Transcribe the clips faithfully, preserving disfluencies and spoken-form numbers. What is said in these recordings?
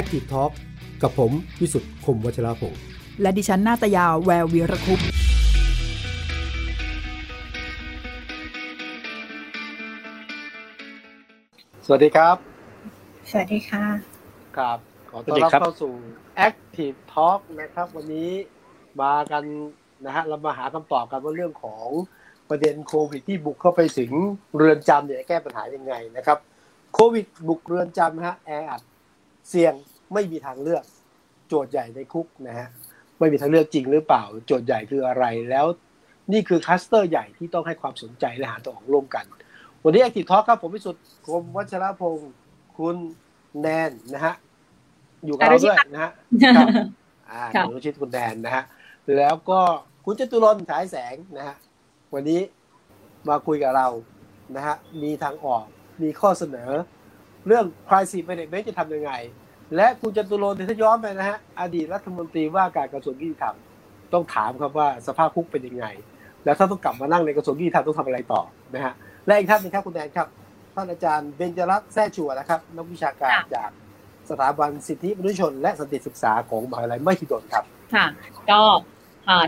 Active Talk กับผมวิสุทธิ์คมวัชราพงษ์และดิฉันนาตยาแวววีรคุปต์สวัสดีครับสวัสดีค่ะครับขอต้อนรับเข้าสู่ Active Talk นะครับวันนี้มากันนะฮะเรามาหาคำตอบกันว่าเรื่องของประเด็นโควิดที่บุกเข้าไปถึงเรือนจำเนี่ยแก้ปัญหายังไงนะครับโควิดบุกเรือนจำฮะแออัดเสี่ยงไม่มีทางเลือกโจทย์ใหญ่ในคุกนะฮะไม่มีทางเลือกจริงหรือเปล่าโจทย์ใหญ่คืออะไรแล้วนี่คือคลัสเตอร์ใหญ่ที่ต้องให้ความสนใจและหาทางออกร่วมกันวันนี้ Active Talk ครับผมวิสุทธิ์คมวัชรพงษ์คุณแนนนะฮะอยู่กับเราด้วยนะฮะครับอ่าคุณชิดคุณแนนนะฮะแล้วก็คุณจตุรนต์ฉายแสงนะฮะวันนี้มาคุยกับเรานะฮะมีทางออกมีข้อเสนอเรื่อง Crisis Management จะทำยังไงและคุณจตุรนต์ถ้าย้อนไปนะฮะอดีตรัฐมนตรีว่าการกระทรวงยุติธรรมต้องถามครับว่าสภาพคุกเป็นยังไงแล้วถ้าต้องกลับมานั่งในกระทรวงยุติธรรมต้องทำอะไรต่อนะฮะและอีกท่านนึงครับคุณแนนครับท่านอาจารย์เบญจรัตน์แซ่ชัวนะครับนักวิชาการจากสถาบันสิทธิมนุษยชนและสันติศึกษาของมหาวิทยาลัยมหิดลครับค่ะก็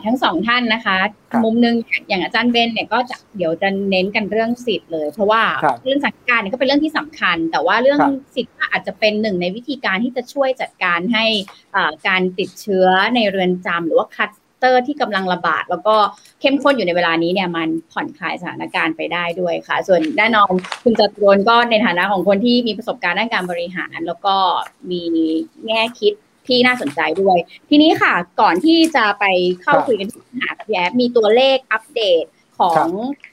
ทั้งสองท่านนะคะมุมนึงอย่างอาจารย์เบนเนี่ยก็จะเดี๋ยวจะเน้นกันเรื่องสิทธิ์เลยเพราะว่าเรื่องสังคมเนี่ยก็เป็นเรื่องที่สำคัญแต่ว่าเรื่องสิทธิ์อาจจะเป็นหนึ่งในวิธีการที่จะช่วยจัดการให้การติดเชื้อในเรือนจำหรือว่าคัดเตอร์ที่กำลังระบาดแล้วก็เข้มข้นอยู่ในเวลานี้เนี่ยมันผ่อนคลายสถานการณ์ไปได้ด้วยค่ะส่วนแน่นอนคุณจตุรนต์ก็ในฐานะของคนที่มีประสบการณ์ด้านการบริหารแล้วก็มีแง่คิดที่น่าสนใจด้วยทีนี้ค่ะก่อนที่จะไปเข้าคุยกันที่ปัญหากับแย้มมีตัวเลขอัปเดตของ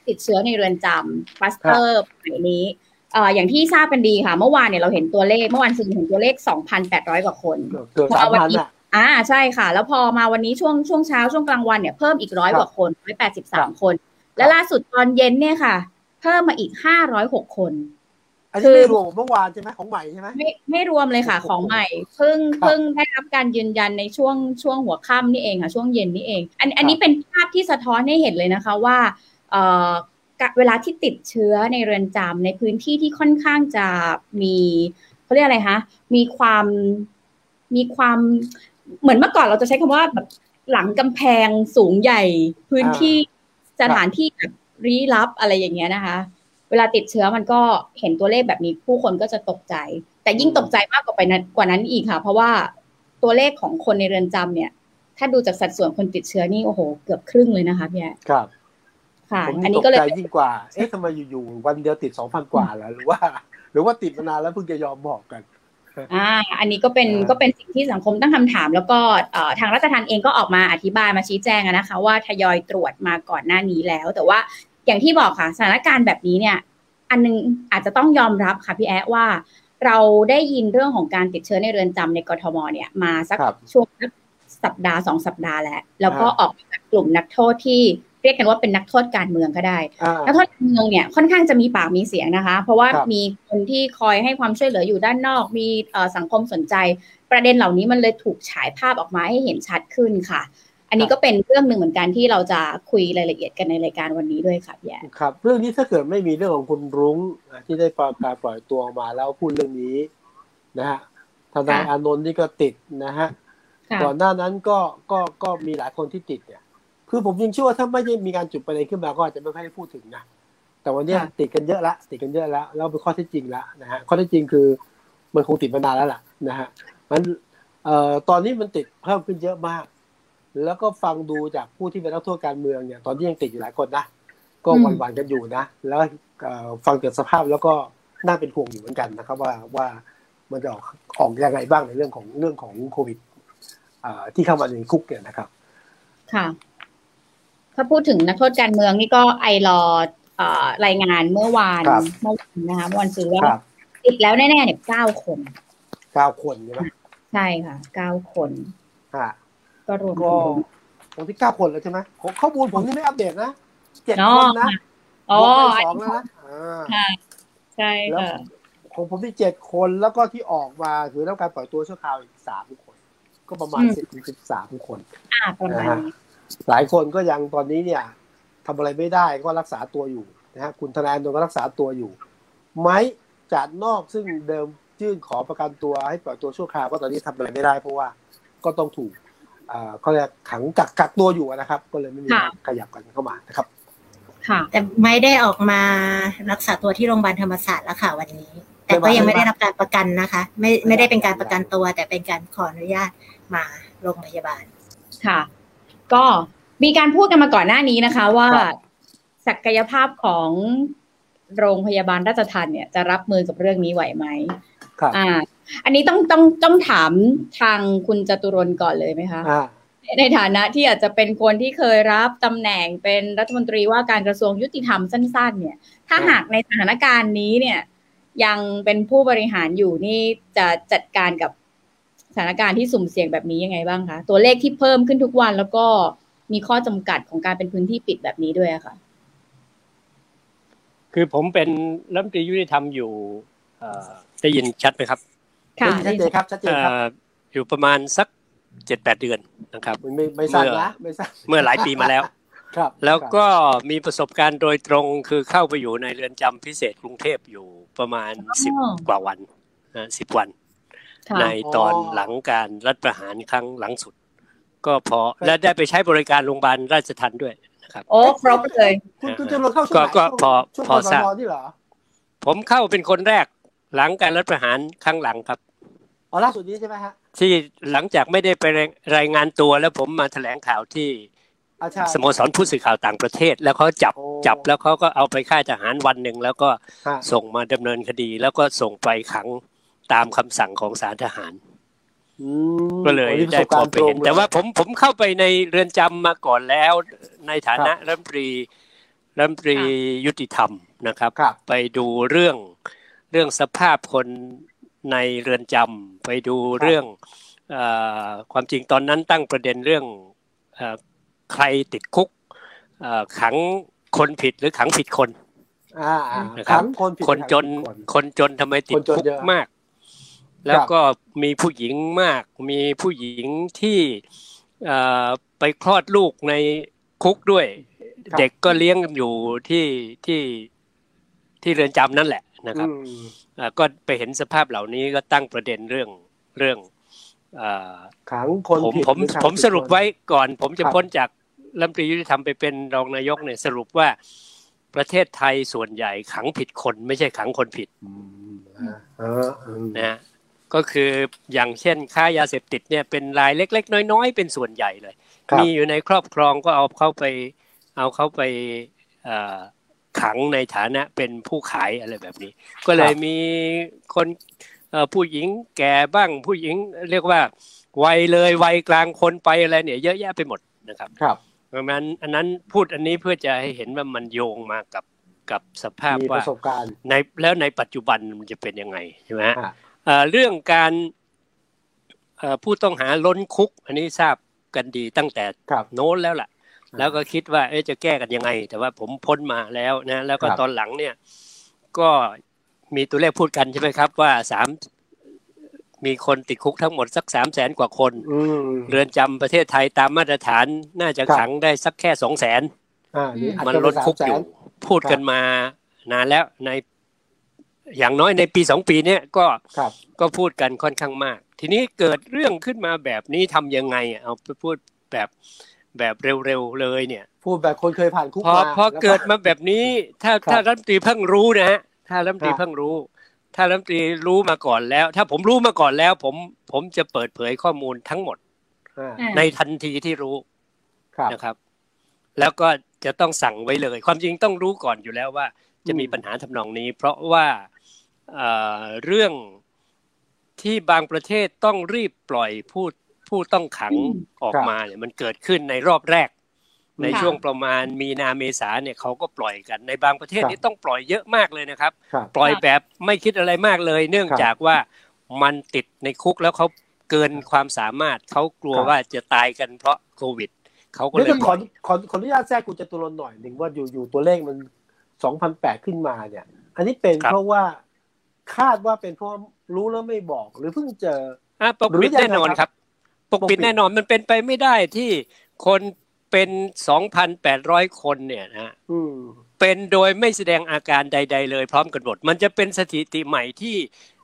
ติดเชื้อในเรือนจำคลัสเตอร์แบบนี้เอ่ออย่างที่ทราบกันดีค่ะเมื่อวานเนี่ยเราเห็นตัวเลขเมื่อวานซึ่งเห็นตัวเลข สองพันแปดร้อย กว่าคนพอวันนี้อ่าใช่ค่ะแล้วพอมาวันนี้ช่วงช่วงเช้าช่วงกลางวันเนี่ยเพิ่มอีกหนึ่งร้อยกว่าคนหนึ่งร้อยแปดสิบสามคนและล่าสุดตอนเย็นเนี่ยค่ะเพิ่มมาอีกห้าร้อยหกคนอันนี้ไม่รวมเมื่อวานใช่ไหมของใหม่ใช่ไหมไม่ไม่รวมเลยค่ะของใหม่เพิ่งเพิ่งได้รับการยืนยันในช่วงช่วงหัวค่ำนี่เองค่ะช่วงเย็นนี่เองอันอันนี้เป็นภาพที่สะท้อนให้เห็นเลยนะคะว่าเอ่อเวลาที่ติดเชื้อในเรือนจำในพื้นที่ที่ค่อนข้างจะมีเขาเรียกอะไรคะมีความมีความเหมือนเมื่อก่อนเราจะใช้คำว่าแบบหลังกำแพงสูงใหญ่พื้นที่สถานที่ลี้ลับอะไรอย่างเงี้ยนะคะเวลาติดเชื้อมันก็เห็นตัวเลขแบบนี้ผู้คนก็จะตกใจแต่ยิ่งตกใจมากกว่าไปนั้นกว่านั้นอีกค่ะเพราะว่าตัวเลขของคนในเรือนจำเนี่ยถ้าดูจากสัดส่วนคนติดเชื้อนี่โอ้โหเกือบครึ่งเลยนะคะพี่แอ๊ดครับค่ะอันนี้ก็เลยตกใจยิ่งกว่าเอ๊ะทำไมอยู่ๆวันเดียวติด สองพัน กว่าแล้วหรือว่าหรือว่าติดมานานแล้วเพิ่งจะยอมบอกกันอ่าอันนี้ก็เป็นก็เป็นสิ่งที่สังคมตั้งคำถามแล้วก็ทางราชทัณฑ์เองก็ออกมาอธิบายมาชี้แจงนะคะว่าทยอยตรวจมาก่อนหน้านี้แล้วแต่ว่าอย่างที่บอกค่ะสถานการณ์แบบนี้เนี่ยอันนึงอาจจะต้องยอมรับค่ะพี่แอ๊ะว่าเราได้ยินเรื่องของการติดเชื้อในเรือนจำในกทมเนี่ยมาสักช่วงสัปดาห์สองสัปดาห์แล้วแล้วก็ออกจากกลุ่มนักโทษที่เรียกกันว่าเป็นนักโทษการเมืองก็ได้นักโทษการเมืองเนี่ยค่อนข้างจะมีปากมีเสียงนะคะเพราะว่ามีคนที่คอยให้ความช่วยเหลืออยู่ด้านนอกมีสังคมสนใจประเด็นเหล่านี้มันเลยถูกฉายภาพออกมาให้เห็นชัดขึ้นค่ะอันนี้ก็เป็นเรื่องหนึ่งเหมือนกันที่เราจะคุยรายละเอียดกันในรายการวันนี้ด้วยค่ะพี่แอ๊ดครับเรื่องนี้ถ้าเกิดไม่มีเรื่องของคุณรุ้งที่ได้ประกาศปล่อยตัวมาแล้วพูดเรื่องนี้นะฮะทนายอานนท์นี่ก็ติดนะฮะก่อนหน้านั้นก็ก็ก็มีหลายคนที่ติดเนี่ยคือผมยังเชื่อว่าถ้าไม่ได้มีการจุดประเด็นขึ้นมาก็อาจจะไม่ค่อยได้พูดถึงนะแต่วันนี้ติดกันเยอะละติดกันเยอะละแล้วเป็นข้อเท็จจริงละนะฮะข้อเท็จจริงคือมันคงติดมานานแล้วล่ะนะฮะมันเอ่อตอนนี้มันติดเพิ่มขึ้นเยอะมากแล้วก็ฟังดูจากผู้ที่เป็นนักโทษการเมืองเนี่ยตอนนี้ยังติดอยู่หลายคนนะก็หวั่นๆกันอยู่นะแล้วฟังจากสภาพแล้วก็น่าเป็นห่วงอยู่เหมือนกันนะครับว่าว่ามันจะออกออกยังไงบ้างในเรื่องของเรื่องของโควิดที่เข้ามาในคุกเนี่ยนะครับค่ะถ้าพูดถึงนักโทษการเมืองนี่ก็ไอลอรายงานเมื่อวานเมื่อวานนะคะเมื่อวันศุกร์ว่าติดแล้วแน่ๆเนี่ยเก้าคนเก้าคนใช่ไหมใช่ค่ะเก้าคนค่ะก็รวมก็ตรงที่เก้าคนแล้วใช่ไหมข้อมูลผมนี่ไม่อัปเดตนะเจ็ดคนนะอ๋อสองนะใช่ค่ะของผมที่เจ็ดคนแล้วก็ที่ออกมาถือแล้วการปล่อยตัวชั่วคราวอีกสามคนก็ประมาณสิบถึงสิบสามคนนะฮะหลายคนก็ยังตอนนี้เนี่ยทำอะไรไม่ได้ก็รักษาตัวอยู่นะฮะคุณธนาโดนก็รักษาตัวอยู่ไม้จัดนอกซึ่งเดิมจ ยื่นขอประกันตัวให้ปล่อยตัวชั่วคราวก็ตอนนี้ทำอะไรไม่ได้เพราะว่าก็ต้องถูกเขาจะขังกักกักตัวอยู่นะครับก็เลยไม่มีขยับกันเข้ามานะครับค่ะแต่ไม่ได้ออกมารักษาตัวที่โรงพยาบาลธรรมศาสตร์แล้วค่ะวันนี้แต่ก็ยังไม่ได้รับการประกันนะคะไม่ไม่ได้เป็นการประกันตัวแต่เป็นการขออนุญาตมาโรงพยาบาลค่ะก็มีการพูดกันมาก่อนหน้านี้นะคะว่าศักยภาพของโรงพยาบาลราชทัณฑ์เนี่ยจะรับมือกับเรื่องนี้ไหวไหมครับอ่าอันนี้ต้องต้องต้องถามทางคุณจตุรนต์ก่อนเลยไหมคะในฐานะที่อาจจะเป็นคนที่เคยรับตำแหน่งเป็นรัฐมนตรีว่าการกระทรวงยุติธรรมสั้นๆเนี่ยถ้าหากในสถานการณ์นี้เนี่ยยังเป็นผู้บริหารอยู่นี่จะจัดการกับสถานการณ์ที่สุ่มเสี่ยงแบบนี้ยังไงบ้างคะตัวเลขที่เพิ่มขึ้นทุกวันแล้วก็มีข้อจำกัดของการเป็นพื้นที่ปิดแบบนี้ด้วยอะค่ะคือผมเป็นรัฐมนตรียุติธรรมอยู่ได้ยินชัดไหมครับค่ะชัดเจนครับชัดเจนครับอยู่ประมาณสัก เจ็ดแปด เดือนนะครับไม่ไม่ทราบนะไม่ทราบเมื่อหลายปีมาแล้วครับแล้วก็มีประสบการณ์โดยตรงคือเข้าไปอยู่ในเรือนจำพิเศษกรุงเทพอยู่ประมาณสิบกว่าวันนะสิบวันในตอนหลังการรัฐประหารครั้งหลังสุดก็พอและได้ไปใช้บริการโรงพยาบาลราชทัณฑ์ด้วยนะครับโอ้ครบเลยคุณคุณจะลงเข้าช่วงก็พอพอทราบผมเข้าเป็นคนแรกหลังการรัฐประหารครั้งหลังครับอ๋อล่าสุดนี้ใช่ไหมฮะที่หลังจากไม่ได้ไปรายงานตัวแล้วผมมาแถลงข่าวที่สโมสรผู้สื่อข่าวต่างประเทศแล้วเขาจับจับแล้วเขาก็เอาไปค่ายทหารวันหนึ่งแล้วก็ส่งมาดำเนินคดีแล้วก็ส่งไปขังตามคำสั่งของศาลทหารก็เลยได้พอไปเห็นแต่ว่าผมผมเข้าไปในเรือนจำมาก่อนแล้วในฐานะรัฐมนตรีรัฐมนตรียุติธรรมนะครับไปดูเรื่องเรื่องสภาพคนในเรือนจำไปดูเรื่องเอ่อความจริงตอนนั้นตั้งประเด็นเรื่องเอ่อใครติดคุกเอ่อขังคนผิดหรือขังผิดคนอ่านะครับคนจนคนจนทำไมติดคุกมากแล้วก็มีผู้หญิงมากมีผู้หญิงที่เอ่อไปคลอดลูกในคุกด้วยเด็กก็เลี้ยงกันอยู่ที่ที่ที่เรือนจำนั่นแหละนะครับก็ไปเห็นสภาพเหล่านี้ก็ตั้งประเด็นเรื่องเรื่องขังคนผิดผมผมสรุปไว้ก่อนผมจะพ้นจากรัฐมนตรียุติธรรมไปเป็นรองนายกเนี่ยสรุปว่าประเทศไทยส่วนใหญ่ขังผิดคนไม่ใช่ขังคนผิดนะก็คืออย่างเช่นค้ายาเสพติดเนี่ยเป็นรายเล็กๆน้อยๆเป็นส่วนใหญ่เลยมีอยู่ในครอบครองก็เอาเข้าไปเอาเข้าไปขังในฐานะเป็นผู้ขายอะไรแบบนี้ก็เลยมีคนผู้หญิงแก่บ้างผู้หญิงเรียกว่าวัยเลยวัยกลางคนไปอะไรเนี่ยเยอะแยะไปหมดนะครับครับเพราะงั้นอันนั้นพูดอันนี้เพื่อจะให้เห็นว่ามันโยงมากับกับสภาพว่าในแล้วในปัจจุบันมันจะเป็นยังไงใช่ไหมฮะเรื่องการผู้ต้องหาล้นคุกอันนี้ทราบกันดีตั้งแต่โน้นแล้วล่ะแล้วก็คิดว่าจะแก้กันยังไงแต่ว่าผมพ้นมาแล้วนะแล้วก็ตอนหลังเนี่ยก็มีตัวเลขพูดกันใช่ไหมครับว่าสามมีคนติดคุกทั้งหมดสักสามแสนกว่าคนเรือนจำประเทศไทยตามมาตรฐานน่าจะขังได้สักแค่สองแสนมันล้นคุกอยู่พูดกันมานานแล้วในอย่างน้อยในปีสองปีเนี้ยก็ก็พูดกันค่อนข้างมากทีนี้เกิดเรื่องขึ้นมาแบบนี้ทำยังไงเอาไปพูดแบบแบบเร็วๆเลยเนี่ยพูดแบบคนเคยผ่านคุกมาพอเกิดมาแบบนี้ถ้าถ้ารัฐมนตรีเพิ่งรู้นะฮะถ้ารัฐมนตรีเพิ่งรู้ถ้ารัฐมนตรีรู้มาก่อนแล้วถ้าผมรู้มาก่อนแล้วผมผมจะเปิดเผยข้อมูลทั้งหมดในทันทีที่รู้นะครับแล้วก็จะต้องสั่งไว้เลยความจริงต้องรู้ก่อนอยู่แล้วว่าจะมีปัญหาทำนองนี้เพราะว่าเรื่องที่บางประเทศต้องรีบปล่อยผู้ผู้ต้องขังออกมาเนี่ยมันเกิดขึ้นในรอบแรกในช่วงประมาณมีนาเมษาเนี่ยเขาก็ปล่อยกันในบางประเทศนี่ต้องปล่อยเยอะมากเลยนะครับปล่อยแบบไม่คิดอะไรมากเลยเนื่องจากว่ามันติดในคุกแล้วเขาเกินความสามารถเขากลัวว่าจะตายกันเพราะโควิดเขาก็เลยขอขอขออนุญาตแทรกคุณจตุรนต์หน่อยนึงว่าอยู่อยู่ตัวเลขมันสองพันแปดขึ้นมาเนี่ยอันนี้เป็นเพราะว่าคาดว่าเป็นเพราะรู้แล้วไม่บอกหรือเพิ่งเจอปกปิดแน่นอนครับปกปิดแน่นอนมันเป็นไปไม่ได้ที่คนเป็น สองพันแปดร้อย คนเนี่ยนะเป็นโดยไม่แสดงอาการใดๆเลยพร้อมกันหมดมันจะเป็นสถิติใหม่ที่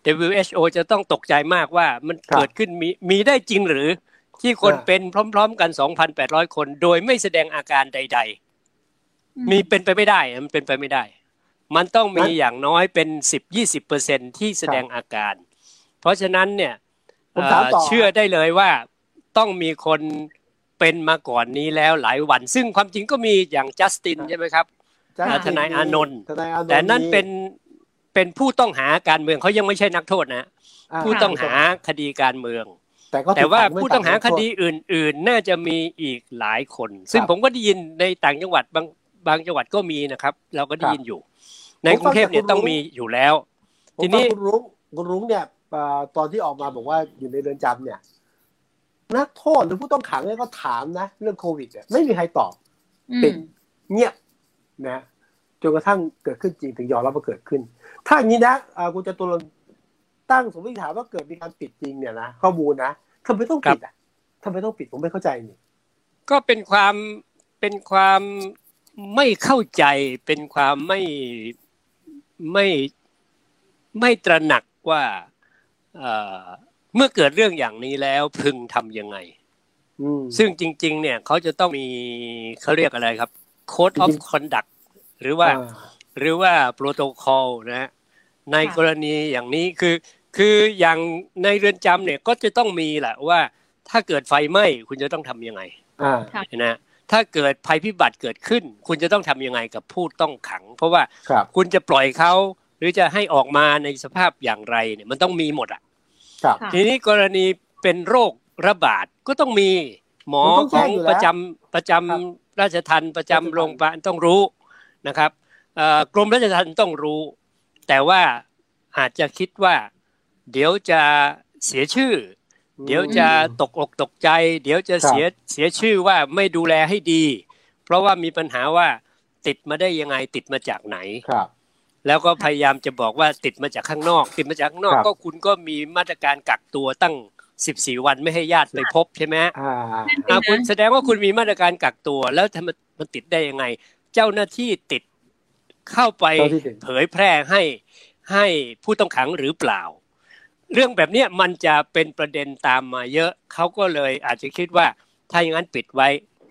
ดับเบิลยู เอช โอ จะต้องตกใจมากว่ามันเกิดขึ้นมีมีได้จริงหรือที่คนเป็นพร้อมๆกัน สองพันแปดร้อย คนโดยไม่แสดงอาการใดๆมีเป็นไปไม่ได้มันเป็นไปไม่ได้มันต้องมีอย่างน้อยเป็น สิบถึงยี่สิบเปอร์เซ็นต์ ที่แสดงอาการเพราะฉะนั้นเนี่ยเชื่อได้เลยว่าต้องมีคนเป็นมาก่อนนี้แล้วหลายวันซึ่งความจริงก็มีอย่างจัสตินใช่ไหมครับทนายอานนท์แต่นั่นเป็นเป็นผู้ต้องหาการเมืองเขายังไม่ใช่นักโทษนะผู้ต้องหาคดีการเมืองแต่ว่าผู้ต้องหาคดีอื่นๆน่าจะมีอีกหลายคนซึ่งผมก็ได้ยินในต่างจังหวัดบางบางจังหวัดก็มีนะครับเราก็ได้ยินอยู่ในกรุงเทพเนี่ยต้องมีอยู่แล้วทีนี้คุณรุ้งคุณรุ้งเนี่ยตอนที่ออกมาบอกว่าอยู่ในเรือนจำเนี่ยนักโทษหรือผู้ต้องขังเนี่ยก็ถามนะเรื่องโควิดเนี่ยไม่มีใครตอบปิดเงียบนะจนกระทั่งเกิดขึ้นจริงถึงยอมรับว่าเกิดขึ้นถ้าอย่างนี้นะคุณจะตัวลงตั้งสมมติฐานว่าเกิดมีการปิดจริงเนี่ยนะข้อมูลนะทำไมต้องปิดอ่ะทำไมต้องปิดผมไม่เข้าใจนี่ก็เป็นความเป็นความไม่เข้าใจเป็นความไม่ไม่ไม่ตระหนักว่าเมื่อเกิดเรื่องอย่างนี้แล้วพึงทำยังไงซึ่งจริงๆเนี่ยเขาจะต้องมีเขาเรียกอะไรครับ Code of Conduct หรือว่าหรือว่าโปรโตคอลนะในกรณีอย่างนี้คือคืออย่างในเรือนจำเนี่ยก็จะต้องมีแหละว่าถ้าเกิดไฟไหม้คุณจะต้องทำยังไงนะถ้าเกิดภัยพิบัติเกิดขึ้นคุณจะต้องทำยังไงกับผู้ต้องขังเพราะว่าคุณจะปล่อยเขาหรือจะให้ออกมาในสภาพอย่างไรเนี่ยมันต้องมีหมดอ่ะทีนี้กรณีเป็นโรคระบาดก็ต้องมีหมอของประจำประจำราชทัณฑ์ประจำโรงพยาบาลต้องรู้นะครับกรมราชทัณฑ์ต้องรู้แต่ว่าอาจจะคิดว่าเดี๋ยวจะเสียชื่อเดี๋ยวจะตกอกตกใจเดี๋ยวจะเสียเสียชื่อว่าไม่ดูแลให้ดีเพราะว่ามีปัญหาว่าติดมาได้ยังไงติดมาจากไหนแล้วก็พยายามจะบอกว่าติดมาจากข้างนอกติดมาจากข้างนอกก็คุณก็มีมาตรการกักตัวตั้งสิบสี่วันไม่ให้ญาติไปพบใช่ไหมอ่าคุณแสดงว่าคุณมีมาตรการกักตัวแล้วทำไมมันติดได้ยังไงเจ้าหน้าที่ติดเข้าไปเผยแพร่ให้ให้ผู้ต้องขังหรือเปล่าเรื่องแบบนี้มันจะเป็นประเด็นตามมาเยอะเขาก็เลยอาจจะคิดว่าถ้าอย่างนั้นปิดไว้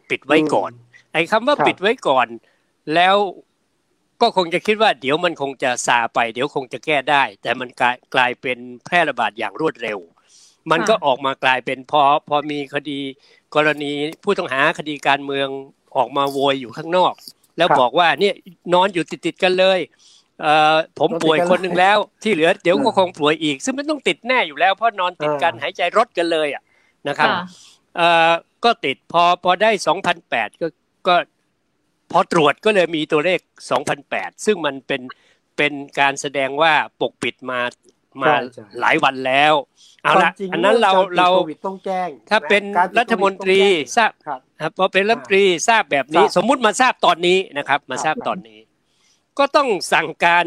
ปิดไว้ก่อนไอ้คำว่าปิดไว้ก่อนแล้วก็คงจะคิดว่าเดี๋ยวมันคงจะซาไปเดี๋ยวคงจะแก้ได้แต่มันกลายกลายเป็นแพร่ระบาดอย่างรวดเร็วมันก็ออกมากลายเป็นพอพอมีคดีกรณีผู้ต้องหาคดีการเมืองออกมาโวยอยู่ข้างนอกแล้วบอกว่าเนี่ยนอนอยู่ติดๆกันเลยเอ่อผมป่วยคนนึงแล้วที่เหลือเดี๋ยวก็คงป่วยอีกซึ่งมันต้องติดแน่อยู่แล้วเพราะนอนติดกันหายใจรถกันเลยอ่ะนะครับเอ่อก็ติดพอพอได้ สองพันแปด ก็ก็พอตรวจก็เลยมีตัวเลข สองพันแปด ซึ่งมันเป็นเป็นการแสดงว่าปกปิดมามาหลายวันแล้วเอาละอันนั้นเราเราถ้าเป็นรัฐมนตรีทราบครับพอเป็นรัฐมนตรีทราบแบบนี้สมมุติมาทราบตอนนี้นะครับมาทราบตอนนี้ก็ต้องสั่งการ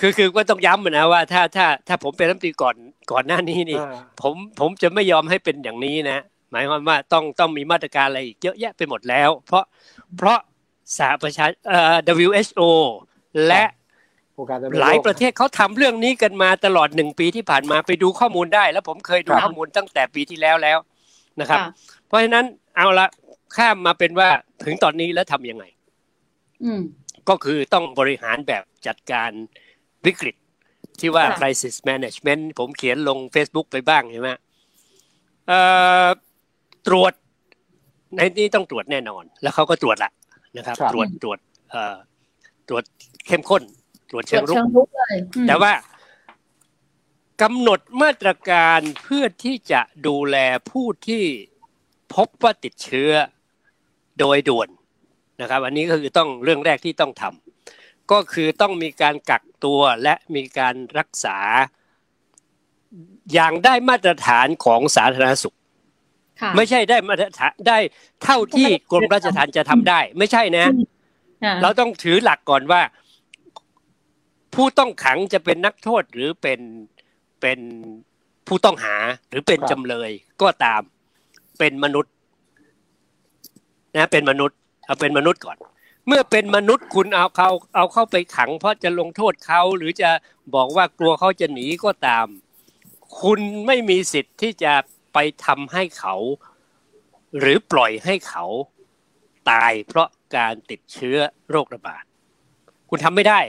คือคือก็ต้องย้ำนะว่าถ้าถ้าถ้าผมเป็นรัฐมนตรีก่อนก่อนหน้านี้นี่ผมผมจะไม่ยอมให้เป็นอย่างนี้นะหมายความว่าต้องต้องมีมาตรการอะไรอีกเยอะแยะไปหมดแล้วเพราะเพราะสหประชาเอ่อ ดับเบิลยู เอช โอ และหลายประเทศเขาทำเรื่องนี้กันมาตลอดหนึ่งปีที่ผ่านมาไปดูข้อมูลได้แล้วผมเคยดูข้อมูลตั้งแต่ปีที่แล้วแล้วนะครับเพราะฉะนั้นเอาละข้ามมาเป็นว่าถึงตอนนี้แล้วทำยังไงก็คือต้องบริหารแบบจัดการวิกฤตที่ว่า crisis management ผมเขียนลง Facebook ไปบ้างใช่ไหมเอ่อตรวจในนี้ต้องตรวจแน่นอนแล้วเขาก็ตรวจละนะครับตรวจตรวจเอ่อตรวจเข้มข้นตรวจเชิงรุกเลยแต่ว่ากำหนดมาตรการเพื่อที่จะดูแลผู้ที่พบว่าติดเชื้อโดยด่วนนะครับอันนี้ก็คือต้องเรื่องแรกที่ต้องทำก็คือต้องมีการกักตัวและมีการรักษาอย่างได้มาตรฐานของสาธารณสุขไม่ใช่ได้มาตรฐานได้เท่าที่กรมราชทัณฑ์จะทำได้ไม่ใช่นะเราต้องถือหลักก่อนว่าผู้ต้องขังจะเป็นนักโทษหรือเป็นเป็นผู้ต้องหาหรือเป็นจำเลยก็ตามเป็นมนุษย์นะเป็นมนุษย์เอาเป็นมนุษย์ก่อน เมื่อเป็นมนุษย์คุณเอาเขาเอาเข้าไปขังเพราะจะลงโทษเขาหรือจะบอกว่ากลัวเขาจะหนีก็ตามคุณไม่มีสิทธิ์ที่จะไปทำให้เขาหรือปล่อยให้เขาตายเพราะการติดเชื้อโรคระบาดคุณทำไม่ได้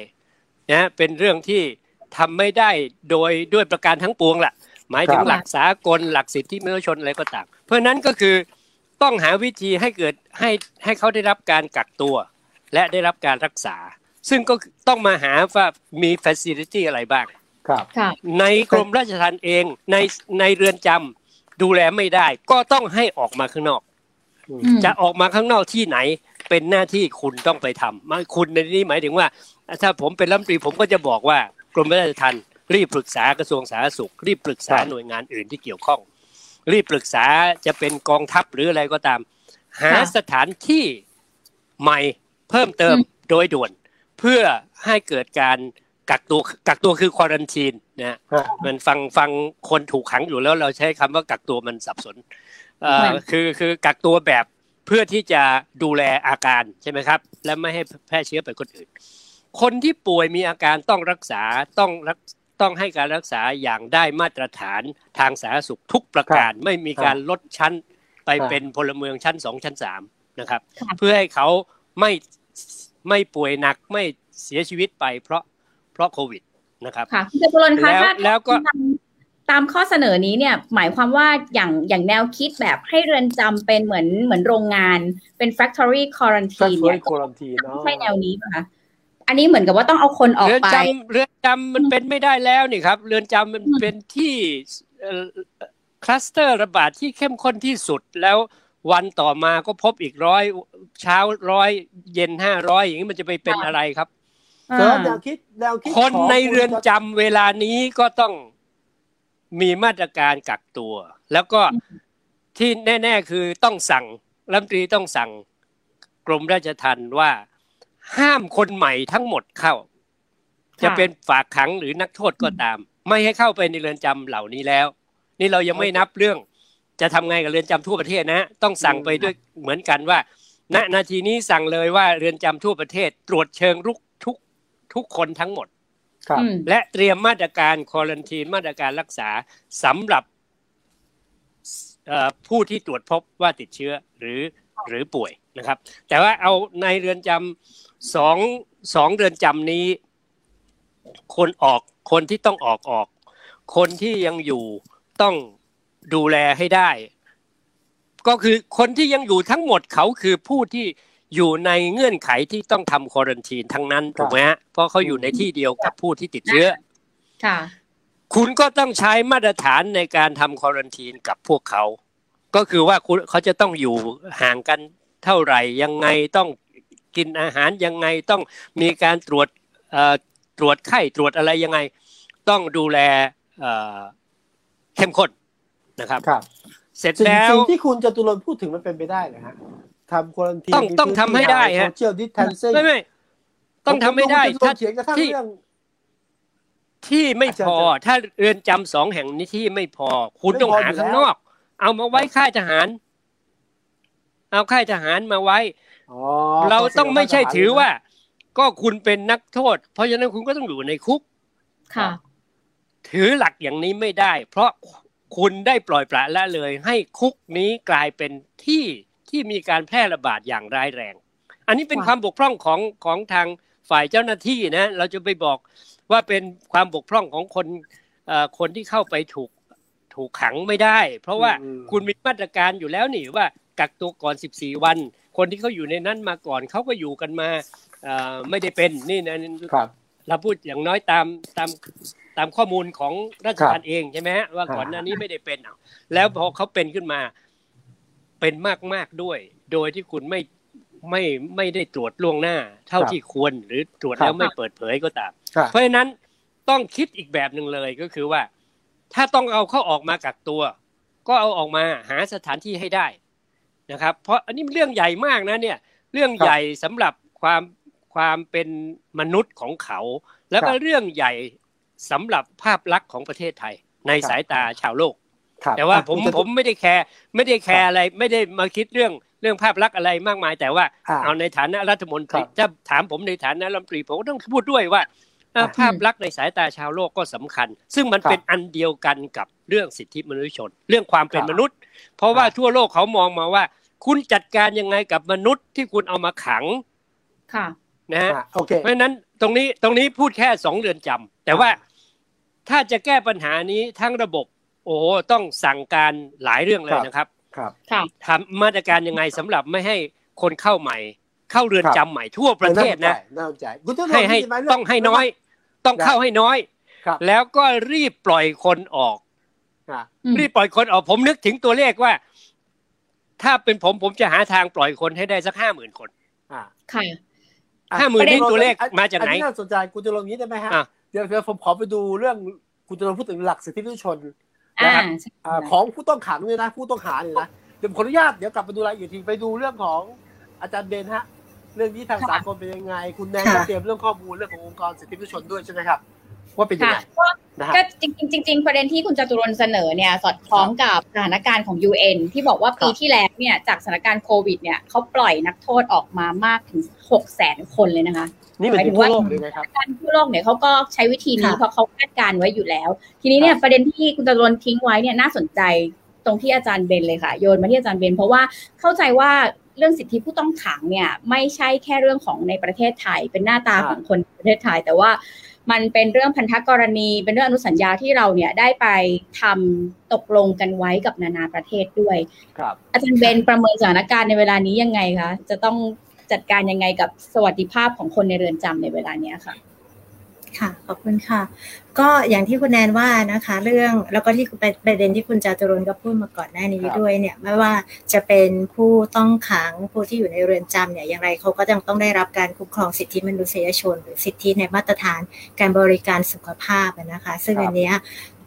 นะเป็นเรื่องที่ทำไม่ได้โดยด้วยประการทั้งปวงแหละหมายถึงหลักสากลหลักสิทธิมนุษยชนอะไรก็ตามเพราะนั้นก็คือต้องหาวิธีให้เกิดให้ให้เขาได้รับการกักตัวและได้รับการรักษาซึ่งก็ต้องมาหาว่ามี facility อะไรบ้างครับในกรมราชทัณฑ์เองในในเรือนจำดูแลไม่ได้ก็ต้องให้ออกมาข้างนอกจะออกมาข้างนอกที่ไหนเป็นหน้าที่คุณต้องไปทำไม่คุณในนี้หมายถึงว่าถ้าผมเป็นรัฐมนตรีผมก็จะบอกว่ากรมราชทัณฑ์รีบปรึกษากระทรวงสาธารณสุขรีบปรึกษาหน่วยงานอื่นที่เกี่ยวข้องรีบปรึกษาจะเป็นกองทัพหรืออะไรก็ตามหาสถานที่ใหม่เพิ่มเติมโดยด่วนเพื่อให้เกิดการกักตัวกักตัวคือควอรันทีนนะมันฟังฟังคนถูกขังอยู่แล้วเราใช้คำว่ากักตัวมันสับสนเอ่อคือคือกักตัวแบบเพื่อที่จะดูแลอาการใช่ไหมครับและไม่ให้แพร่เชื้อไปคนอื่นคนที่ป่วยมีอาการต้องรักษาต้องรักต้องให้การรักษาอย่างได้มาตรฐานทางสาธารณสุขทุกประการไม่มีการลดชั้นไปเป็นพลเมืองชั้นสองชั้นสามนะครับเพื่อให้เขาไม่ไม่ป่วยหนักไม่เสียชีวิตไปเพราะเพราะโควิดนะครับค่ะคุณจตุรนต์คะแล้วก็ตามข้อเสนอนี้เนี่ยหมายความว่าอย่างอย่างแนวคิดแบบให้เรือนจำเป็นเหมือนเหมือนโรงงานเป็น factory quarantine เนี่ยไม่ใช่แนวนี้ป่ะคะอันนี้เหมือนกับว่าต้องเอาคนออกไปเรือนจำเรือนจำมันเป็นไม่ได้แล้วนี่ครับเรือนจำมันเป็นที่คลัสเตอร์ระบาดที่เข้มข้นที่สุดแล้ววันต่อมาก็พบอีกร้อยเช้าร้อยเย็นห้าร้อยอย่างนี้มันจะไปเป็นอะไรครับคนในเรือนจำเวลานี้ก็ต้องมีมาตรการกักตัวแล้วก็ที่แน่ๆคือต้องสั่งรัฐมนตรีต้องสั่งกรมราชทัณฑ์ว่าห้ามคนใหม่ทั้งหมดเข้าจะเป็นฝากขังหรือนักโทษก็ตามไม่ให้เข้าไปในเรือนจำเหล่านี้แล้วนี่เรายังไม่นับเรื่องจะทำไงกับเรือนจำทั่วประเทศนะต้องสั่งไปด้วยเหมือนกันว่าณนาทีนี้สั่งเลยว่าเรือนจำทั่วประเทศตรวจเชิงรุกทุกทุกคนทั้งหมดและเตรียมมาตรการควอรันทีนมาตรการรักษาสำหรับผู้ที่ตรวจพบว่าติดเชื้อหรือหรือป่วยนะครับแต่ว่าเอาในเรือนจำสองสองเรือนจำนี้คนออกคนที่ต้องออกออกคนที่ยังอยู่ต้องดูแลให้ได้ก็คือคนที่ยังอยู่ทั้งหมดเขาคือผู้ที่อยู่ในเงื่อนไขที่ต้องทำควอรันทีนทั้งนั้นถูกไหมฮะเพราะเขาอยู่ในที่เดียวกับผู้ที่ติดเชื้อค่ะคุณก็ต้องใช้มาตรฐานในการทำควอรันทีนกับพวกเขาก็คือว่าคุณเขาจะต้องอยู่ห่างกันเท่าไหร่ยังไงต้องกินอาหารยังไงต้องมีการตรวจเอ่อตรวจไข้ตรวจอะไรยังไงต้องดูแลเอ่อเข้มข้นนะครับครับเสร็จแล้วสิ่งที่คุณจตุรนต์พูดถึงมันเป็นไปได้นะฮะทำควอรันทีนต้องต้องทำให้ได้ฮะ social distancing ไม่ไม่ต้องทำให้ได้ถ้าเถียงกันทั้งเรื่องที่ไม่พอถ้าเรือนจำสองแห่งนี้ที่ไม่พอคุณต้องหาข้างนอกเอามาไว้ค่ายทหารเอาค่ายทหารมาไว้เราต้องไม่ใช่ถือว่าก็คุณเป็นนักโทษเพราะฉะนั้นคุณก็ต้องอยู่ในคุกค่ะถือหลักอย่างนี้ไม่ได้เพราะคุณได้ปล่อยปละละเลยให้คุกนี้กลายเป็นที่ที่มีการแพร่ระบาดอย่างร้ายแรงอันนี้เป็นความบกพร่องของของทางฝ่ายเจ้าหน้าที่นะเราจะไปบอกว่าเป็นความบกพร่องของคนเอ่อคนที่เข้าไปถูกถูกขังไม่ได้เพราะว่าคุณมีมาตรการอยู่แล้วนี่ว่ากักตัวก่อนสิบสี่วันคนที่เขาอยู่ในนั้นมาก่อนเขาก็อยู่กันมาเอ่อไม่ได้เป็นนี่นะครับเราพูดอย่างน้อยตามตามตามข้อมูลของราชการเองใช่ไหมว่าก่อนหน้านี้ไม่ได้เป็นแล้วพอเขาเป็นขึ้นมาเป็นมากๆด้วยโดยที่คุณไม่ไม่ไม่ได้ตรวจล่วงหน้าเท่าที่ควรหรือตรวจแล้วไม่เปิดเผยก็ตามเพราะฉะนั้นต้องคิดอีกแบบนึงเลยก็คือว่าถ้าต้องเอาเข้าออกมากักตัวก็เอาออกมาหาสถานที่ให้ได้นะครับเพราะอันนี้เรื่องใหญ่มากนะเนี่ยเรื่องใหญ่สำหรับความความเป็นมนุษย์ของเขาแล้วก็เรื่องใหญ่สำหรับภาพลักษณ์ของประเทศไทยในสายตาชาวโลกแต่ว่าผมผมไม่ได้แคร์ไม่ได้แคร์อะไรไม่ได้มาคิดเรื่อง เรื่องภาพลักษณ์อะไรมากมายแต่ว่าเอาในฐานะรัฐมนตรีถ้าถามผมในฐานะรัฐมนตรีผมก็ต้องพูดด้วยว่าภาพลักษณ์ในสายตาชาวโลกก็สำคัญซึ่งมันเป็นอันเดียวกันกับเรื่องสิทธิมนุษยชนเรื่องความเป็นมนุษย์เพราะว่าทั่วโลกเขามองมาว่าคุณจัดการยังไงกับมนุษย์ที่คุณเอามาขังค่ะนะฮะเพราะฉะนั้นตรงนี้ตรงนี้พูดแค่สองเรือนจำแต่ว่าถ้าจะแก้ปัญหานี้ทั้งระบบโอ้ต้องสั่งการหลายเรื่องเลยนะครับครับทำมาตรการยังไงสำหรับไม่ให้คนเข้าใหม่เข้าเรือนจำใหม่ทั่วประเทศนะให้ให้ต้องให้น้อยต้องเข้าให้น้อยแล้วก็รีบปล่อยคนออกรีบปล่อยคนออกผมนึกถึงตัวเลขว่าถ้าเป็นผมผมจะหาทางปล่อยคนให้ได้สักห้าหมื่นคนค่ะห้าหมื่นนี่ตัวเลขมาจากไหนน่าสนใจคุณจะลงนี้ได้ไหมฮะเดี๋ยวผมขอไปดูเรื่องคุณจะลงพูดถึงหลักสิทธิมนุษยชนของผู้ต้องขังเลยนะผู้ต้องหาเลยนะเดี๋ยวขออนุญาตเดี๋ยวกลับมาดูรายละเอียดทีไปดูเรื่องของอาจารย์เบนฮะเรื่องนี้ทางสากลเป็นยังไงคุณแนนเตรียมเรื่องข้อมูลเรื่องขององค์กรสิทธิมนุษยชนด้วยใช่ไหมครับว่าเป็นยังไงก็จริงจริงประเด็นที่คุณจตุรนต์เสนอเนี่ยสอดคล้องกับสถานการณ์ของ ยู เอ็น ที่บอกว่าปีที่แล้วเนี่ยจากสถานการณ์โควิดเนี่ยเขาปล่อยนักโทษออกมามากถึงหกแสนคนเลยนะคะนี่หมายถึงว่าการทั่วโลกเนี่ยเขาก็ใช้วิธีนี้เพราะเขาคาดการไว้อยู่แล้วทีนี้เนี่ยประเด็นที่คุณจตุรนต์ทิ้งไว้เนี่ยน่าสนใจตรงที่อาจารย์เบนเลยค่ะโยนมาที่อาจารย์เบนเพราะว่าเข้าใจว่าเรื่องสิทธิผู้ต้องขังเนี่ยไม่ใช่แค่เรื่องของในประเทศไทยเป็นหน้าตาของคนประเทศไทยแต่ว่ามันเป็นเรื่องพันธกรณีเป็นเรื่องอนุสัญญาที่เราเนี่ยได้ไปทำตกลงกันไว้กับนานาประเทศด้วยครับอาจารย์เบนประเมินสถานการณ์ในเวลานี้ยังไงคะจะต้องจัดการยังไงกับสวัสดิภาพของคนในเรือนจำในเวลานี้ค่ะค่ะขอบคุณค่ะก็อย่างที่คุณแนนว่านะคะเรื่องแล้วก็ที่ประเด็นที่คุณจาตุรนต์ก็พูดมาก่อนหน้านี้ด้วยเนี่ยไม่ว่าจะเป็นผู้ต้องขังผู้ที่อยู่ในเรือนจำเนี่ยอย่างไรเขาก็ยังต้องได้รับการคุ้มครองสิทธิมนุษยชนหรือสิทธิในมาตรฐานการบริการสุขภาพนะคะซึ่งอันเนี้ย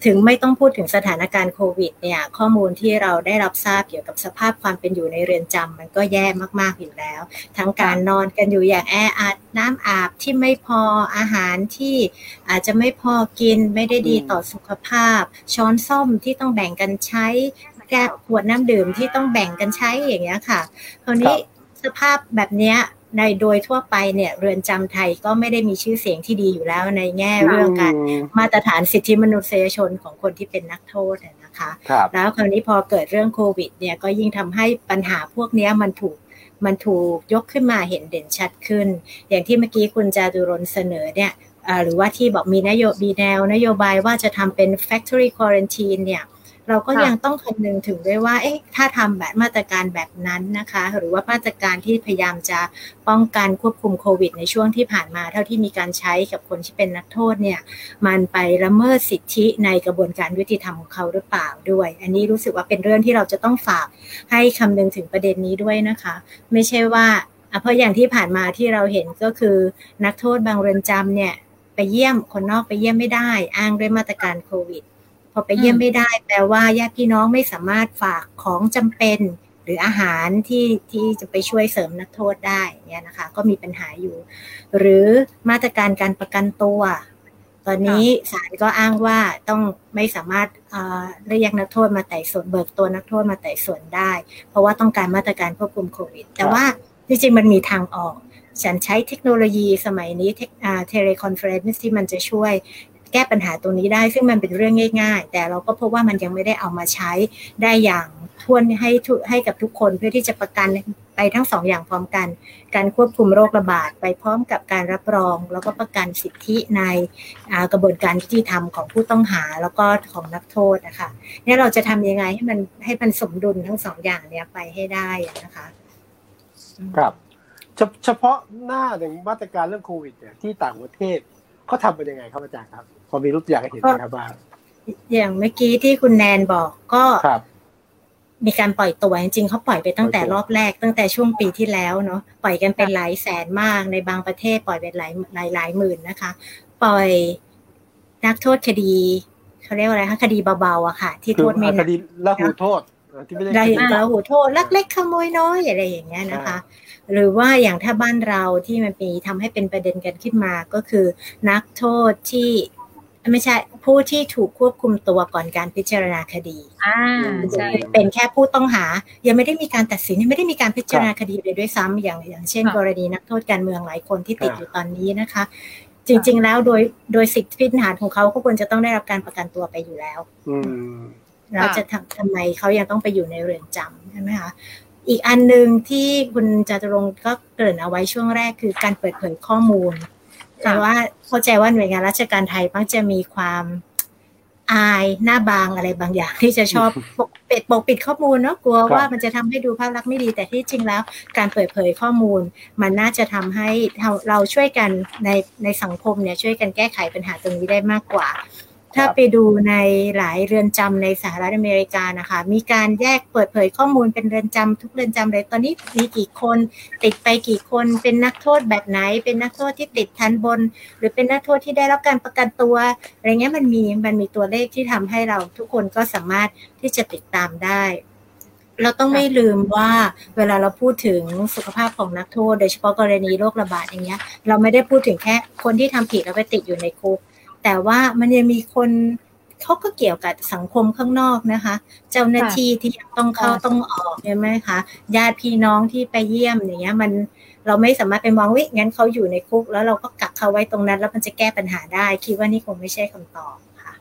ถึงไม่ต้องพูดถึงสถานการณ์โควิดเนี่ยข้อมูลที่เราได้รับทราบเกี่ยวกับสภาพความเป็นอยู่ในเรือนจำมันก็แย่มากๆอยู่แล้วทั้งการนอนกันอยู่อย่างแออัดน้ำอาบที่ไม่พออาหารที่อาจจะไม่พอกินไม่ได้ดีต่อสุขภาพช้อนส้อมที่ต้องแบ่งกันใช้แก้วขวดน้ำดื่มที่ต้องแบ่งกันใช้อย่างเงี้ยค่ะคราวนี้สภาพแบบเนี้ยในโดยทั่วไปเนี่ยเรือนจำไทยก็ไม่ได้มีชื่อเสียงที่ดีอยู่แล้วในแง่เรื่องการมาตรฐานสิทธิมนุษยชนของคนที่เป็นนักโทษนะคะแล้วคราวนี้พอเกิดเรื่องโควิดเนี่ยก็ยิ่งทำให้ปัญหาพวกนี้มันถูกมันถูกยกขึ้นมาเห็นเด่นชัดขึ้นอย่างที่เมื่อกี้คุณจาตุรนต์เสนอเนี่ยหรือว่าที่บอกมีนโยบายแนวนโยบายว่าจะทำเป็น factory quarantine เนี่ยเราก็ยังต้องคำนึงถึงด้วยว่าเอ๊ะถ้าทำแบบมาตรการแบบนั้นนะคะหรือว่ามาตรการที่พยายามจะป้องกันควบคุมโควิดในช่วงที่ผ่านมาเท่าที่มีการใช้กับคนที่เป็นนักโทษเนี่ยมันไปละเมิดสิทธิในกระบวนการยุติธรรมของเขาหรือเปล่าด้วยอันนี้รู้สึกว่าเป็นเรื่องที่เราจะต้องฝากให้คำนึงถึงประเด็นนี้ด้วยนะคะไม่ใช่ว่าเพราะอย่างที่ผ่านมาที่เราเห็นก็คือนักโทษบางเรือนจำเนี่ยไปเยี่ยมคนนอกไปเยี่ยมไม่ได้อ้างด้วยมาตรการโควิดพอไปเยี่ยมไม่ได้แปลว่าญาติพี่น้องไม่สามารถฝากของจำเป็นหรืออาหารที่ที่จะไปช่วยเสริมนักโทษได้เนี่ยนะคะก็มีปัญหาอยู่หรือมาตรการการประกันตัวตอนนี้ศาลก็อ้างว่าต้องไม่สามารถเรียกนักโทษมาไต่สวนเบิกตัวนักโทษมาไต่สวนได้เพราะว่าต้องการมาตรการควบคุมโควิดแต่ว่าจริงๆมันมีทางออกฉันใช้เทคโนโลยีสมัยนี้เทเลคอนเฟอเรนซ์ที่มันจะช่วยแก้ปัญหาตัวนี้ได้ซึ่งมันเป็นเรื่องง่ายๆแต่เราก็พบว่ามันยังไม่ได้เอามาใช้ได้อย่างทั่วให้ให้กับทุกคนเพื่อที่จะประกันไปทั้งสองอย่างพร้อมกันการควบคุมโรคระบาดไปพร้อมกับการรับรองแล้วก็ประกันสิทธิในกระบวนการยุติธรรมของผู้ต้องหาแล้วก็ของนักโทษนะคะนี่เราจะทำยังไงให้มันให้มันสมดุลทั้งสองอย่างเนี้ยไปให้ได้นะคะครับเฉพาะหน้าอย่างมาตรการเรื่องโควิดเนี่ยที่ต่างประเทศเขาทำเป็นยังไงครับอาจารย์ครับพอมีรูปอย่างให้เห็นนะครับว่าอย่างเมื่อกี้ที่คุณแนนบอกก็มีการปล่อยตัวจริงๆเขาปล่อยไปตั้งแต่รอบแรกตั้งแต่ช่วงปีที่แล้วเนาะปล่อยกันเป็นหลายแสนมากในบางประเทศปล่อยเป็นหลายหลายหลายหมื่นนะคะปล่อยนักโทษคดีเขาเรียกว่าอะไรคะคดีเบาๆอะค่ะที่โทษไม่หนักคดีละหูโทษได้ละหูโทษลักเล็กขโมยน้อยอะไรอย่างเงี้ยนะคะหรือว่าอย่างถ้าบ้านเราที่มันมีทำให้เป็นประเด็นกันขึ้นมาก็คือนักโทษที่ ไม่ใช่ผู้ที่ถูกควบคุมตัวก่อนการพิจารณาคดีอ่าใช่เป็นแค่ผู้ต้องหายังไม่ได้มีการตัดสินยังไม่ได้มีการพิจารณาคดีเลยด้วยซ้ำอย่างอย่างเช่นกรณีนักโทษการเมืองหลายคนที่ติดอยู่ตอนนี้นะคะจริงๆแล้วโดยโดยสิทธิพื้นฐานของเขาเขาควรจะต้องได้รับการประกันตัวไปอยู่แล้วเราจะทำทำไมเขายังต้องไปอยู่ในเรือนจำใช่ไหมคะอีกอันนึงที่คุณจาตุรงค์ก็เกริ่นเอาไว้ช่วงแรกคือการเปิดเผยข้อมูลแต่ว่าเข้าใจว่าหน่วยงานราชการไทยมักจะมีความอายหน้าบางอะไรบางอย่างที่จะชอบปกปิดปกปิดข้อมูลเนาะกลัวว่ามันจะทำให้ดูภาพลักษณ์ไม่ดีแต่ที่จริงแล้วการเปิดเผยข้อมูลมันน่าจะทำให้เราช่วยกันในในสังคมเนี่ยช่วยกันแก้ไขปัญหาตรงนี้ได้มากกว่าถ้าไปดูในหลายเรือนจำในสหรัฐอเมริกานะคะมีการแยกเปิดเผยข้อมูลเป็นเรือนจำทุกเรือนจำเลยตอนนี้มีกี่คนติดไปกี่คนเป็นนักโทษแบบไหนเป็นนักโทษที่ติดทันบนหรือเป็นนักโทษที่ได้รับการประกันตัวอะไรเงี้ยมันมีมันมีตัวเลขที่ทำให้เราทุกคนก็สามารถที่จะติดตามได้เราต้องไม่ลืมว่าเวลาเราพูดถึงสุขภาพของนักโทษโดยเฉพาะกรณีโรคระบาดอย่างเงี้ยเราไม่ได้พูดถึงแค่คนที่ทำผิดแล้วไปติดอยู่ในคุกแต่ว่ามันยังมีคนเขาก็เกี่ยวกับสังคมข้างนอกนะคะเจ้าหน้าที่ที่ต้องเข้าต้องออกใช่ไหมคะญาติพี่น้องที่ไปเยี่ยมอย่างเงี้ยมันเราไม่สามารถไปมองว่างั้นเขาอยู่ในคุกแล้วเราก็กักเขาไว้ตรงนั้นแล้วมันจะแก้ปัญหาได้คิดว่านี่คงไม่ใช่คำตอบค่ะ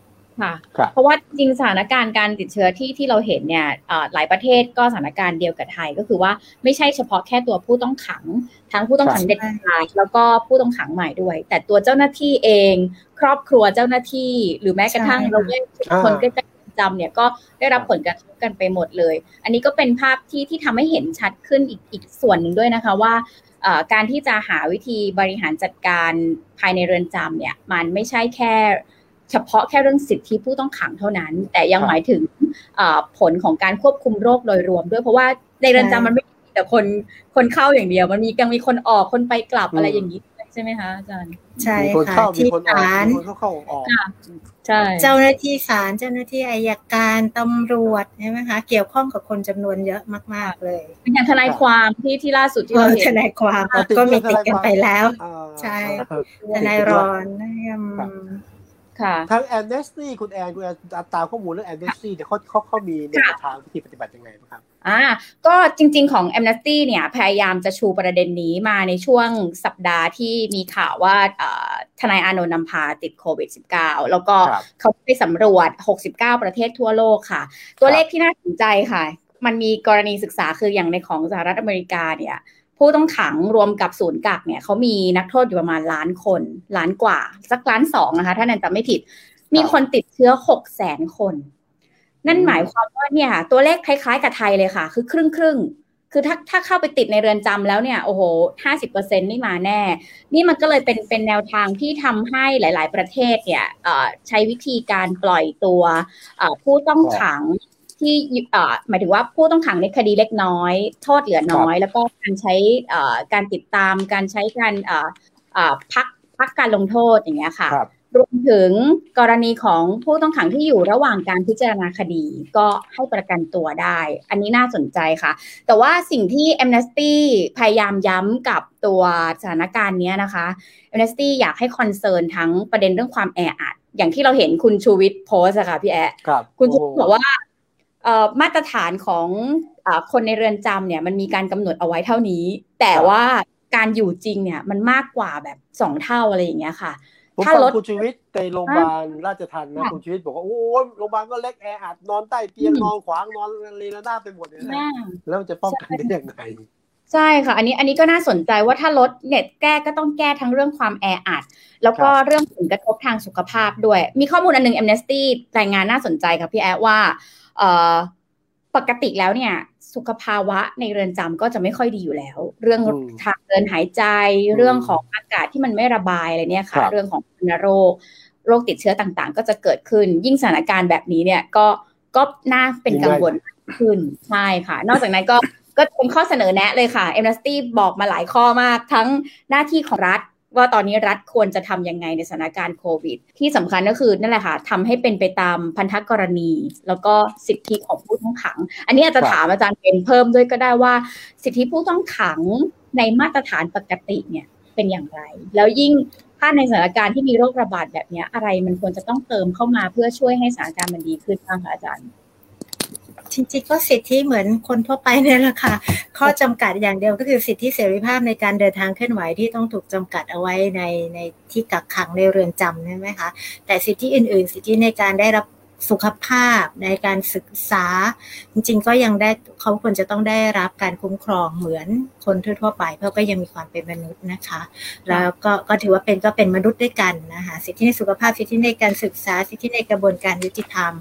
ค่ะเพราะว่าจริงสถานการณ์การติดเชื้อที่ที่เราเห็นเนี่ยหลายประเทศก็สถานการณ์เดียวกับไทยก็คือว่าไม่ใช่เฉพาะแค่ตัวผู้ต้องขังทั้งผู้ต้องขังเด็กชายแล้วก็ผู้ต้องขังใหม่ด้วยแต่ตัวเจ้าหน้าที่เองครอบครัวเจ้าหน้าที่หรือแม้กระทั่งเราเล่นคนก็จะจำเนี่ยก็ได้รับผลกระทบกันไปหมดเลยอันนี้ก็เป็นภาพที่ที่ทำให้เห็นชัดขึ้นอีกอีกส่วนหนึ่งด้วยนะคะว่าการที่จะหาวิธีบริหารจัดการภายในเรือนจำเนี่ยมันไม่ใช่แค่เฉพาะแค่เรื่องสิทธิผู้ต้องขังเท่านั้นแต่ยังหมายถึงผลของการควบคุมโรคโดยรวมด้วยเพราะว่าในเรือนจำมันไม่มีแต่คนคนเข้าอย่างเดียวมันมียังมีคนออกคนไปกลับอะไรอย่างนี้ใช่ไหมคะอาจารย์ใช่ค่ะที่ศาลเจ้าหน้าที่ศาลเจ้าหน้าที่อัยการตำรวจใช่ไหมคะเกี่ยวข้องกับคนจำนวนเยอะมากๆเลยอย่างทนายความที่ที่ล่าสุดที่เราเห็นทนายความก็มีติดกันไปแล้วใช่ทนายรอนทาง Amnesty คุณแอนคุณตามข้อมูลเรื่อง Amnesty เนี่ยเขาเขาเขามีแนวทางวิธีปฏิบัติยังไงบ้างครับอ่าก็จริงๆของ Amnesty เนี่ยพยายามจะชูประเด็นนี้มาในช่วงสัปดาห์ที่มีข่าวว่าทนายอานนท์นำพาติดโควิด สิบเก้า แล้วก็เขาไปสำรวจหกสิบเก้าประเทศทั่วโลกค่ะตัวเลขที่น่าสนใจค่ะมันมีกรณีศึกษาคืออย่างในของสหรัฐอเมริกาเนี่ยผู้ต้องขังรวมกับศูนย์กักเนี่ยเขามีนักโทษอยู่ประมาณล้านคนล้านกว่าสักล้านสองนะคะถ้าแนนจำไม่ผิดมีคนติดเชื้อหกแสนคนนั่นหมายความว่าเนี่ยตัวเลขคล้ายๆกับไทยเลยค่ะคือครึ่งครึ่งคือถ้าถ้าเข้าไปติดในเรือนจำแล้วเนี่ยโอ้โหห้าสิบเปอร์เซ็นต์นี่มาแน่นี่มันก็เลยเป็นเป็นแนวทางที่ทำให้หลายๆประเทศเนี่ยใช้วิธีการปล่อยตัวผู้ต้องขังที่หมายถึงว่าผู้ต้องขังในคดีเล็กน้อยโทษเหลือน้อยแล้วก็การใช้การติดตามการใช้การพักพักการลงโทษอย่างเงี้ยค่ะรวมถึงกรณีของผู้ต้องขังที่อยู่ระหว่างการพิจารณาคดีก็ให้ประกันตัวได้อันนี้น่าสนใจค่ะแต่ว่าสิ่งที่ Amnesty พยายามย้ำกับตัวสถานการณ์นี้นะคะ Amnesty อยากให้คอนเซิร์นทั้งประเด็นเรื่องความแออัดอย่างที่เราเห็นคุณชูวิทย์โพสต์ค่ะพี่แอ๊ะคุณชูวิทย์บอกว่ามาตรฐานของอคนในเรือนจำเนี่ยมันมีการกำหนดเอาไว้เท่านี้แต่ว่าการอยู่จริงเนี่ยมันมากกว่าแบบสองเท่าอะไรอย่างเงี้ยค่ะถ้าลดคุณชีวิตในโรงพยาบาลราชทัณฑ์นะคุณชีวิตบอกว่าโอ้โรงพยาบาลก็เล็กแออัดนอนใต้เตียงนอนขวางนอนเรละนาดไปหมดเลยนะแล้วจะป้องกันได้ยังไงใช่ค่ะอันนี้อันนี้ก็น่าสนใจว่าถ้าลดเน็ตแก้ก็ต้องแก้ทั้งเรื่องความแออัดแล้วก็เรื่องผลกระทบทางสุขภาพด้วยมีข้อมูลอันนึง Amnesty รายงานน่าสนใจค่ะพี่แอ๊ะว่าปกติแล้วเนี่ยสุขภาวะในเรือนจำก็จะไม่ค่อยดีอยู่แล้วเรื่องทางเดินหายใจเรื่องของอากาศที่มันไม่ระบายอะไรเนี่ยค่ะเรื่องของวัณโรคโรคติดเชื้อต่างๆก็จะเกิดขึ้นยิ่งสถานการณ์แบบนี้เนี่ยก็ก็น่าเป็นกังวลขึ้นใช่ค่ะนอกจากนั้นก็ก็เป็นข้อเสนอแนะเลยค่ะ Amnesty บอกมาหลายข้อมากทั้งหน้าที่ของรัฐว่าตอนนี้รัฐควรจะทำยังไงในสถานการณ์โควิดที่สำคัญก็คือนั่นแหละค่ะทำให้เป็นไปตามพันธกรณีแล้วก็สิทธิของผู้ต้องขังอันนี้อาจจะถามอาจารย์เป็นเพิ่มด้วยก็ได้ว่าสิทธิผู้ต้องขังในมาตรฐานปกติเนี่ยเป็นอย่างไรแล้วยิ่ง ถ้าในสถานการณ์ที่มีโรคระบาดแบบนี้อะไรมันควรจะต้องเติมเข้ามาเพื่อช่วยให้สถานการณ์มันดีขึ้นบ้างคะอาจารย์จริงๆก็สิทธิเหมือนคนทั่วไปเนี่ยแหละค่ะข้อจำกัดอย่างเดียวก็คือสิทธิเสรีภาพในการเดินทางเคลื่อนไหวที่ต้องถูกจำกัดเอาไว้ในในที่กักขังในเรือนจำใช่ไหมคะแต่สิทธิอื่นๆสิทธิในการได้รับสุขภาพในการศึกษาจริงๆก็ยังได้เขาควรจะต้องได้รับการคุ้มครองเหมือนคนทั่วๆไปเพราะก็ยังมีความเป็นมนุษย์นะคะแล้วก็ก็ถือว่าเป็นก็เป็นมนุษย์ด้วยกันนะคะสิทธิในสุขภาพสิทธิในการศึกษาสิทธิในกระบวนการยุติธรรม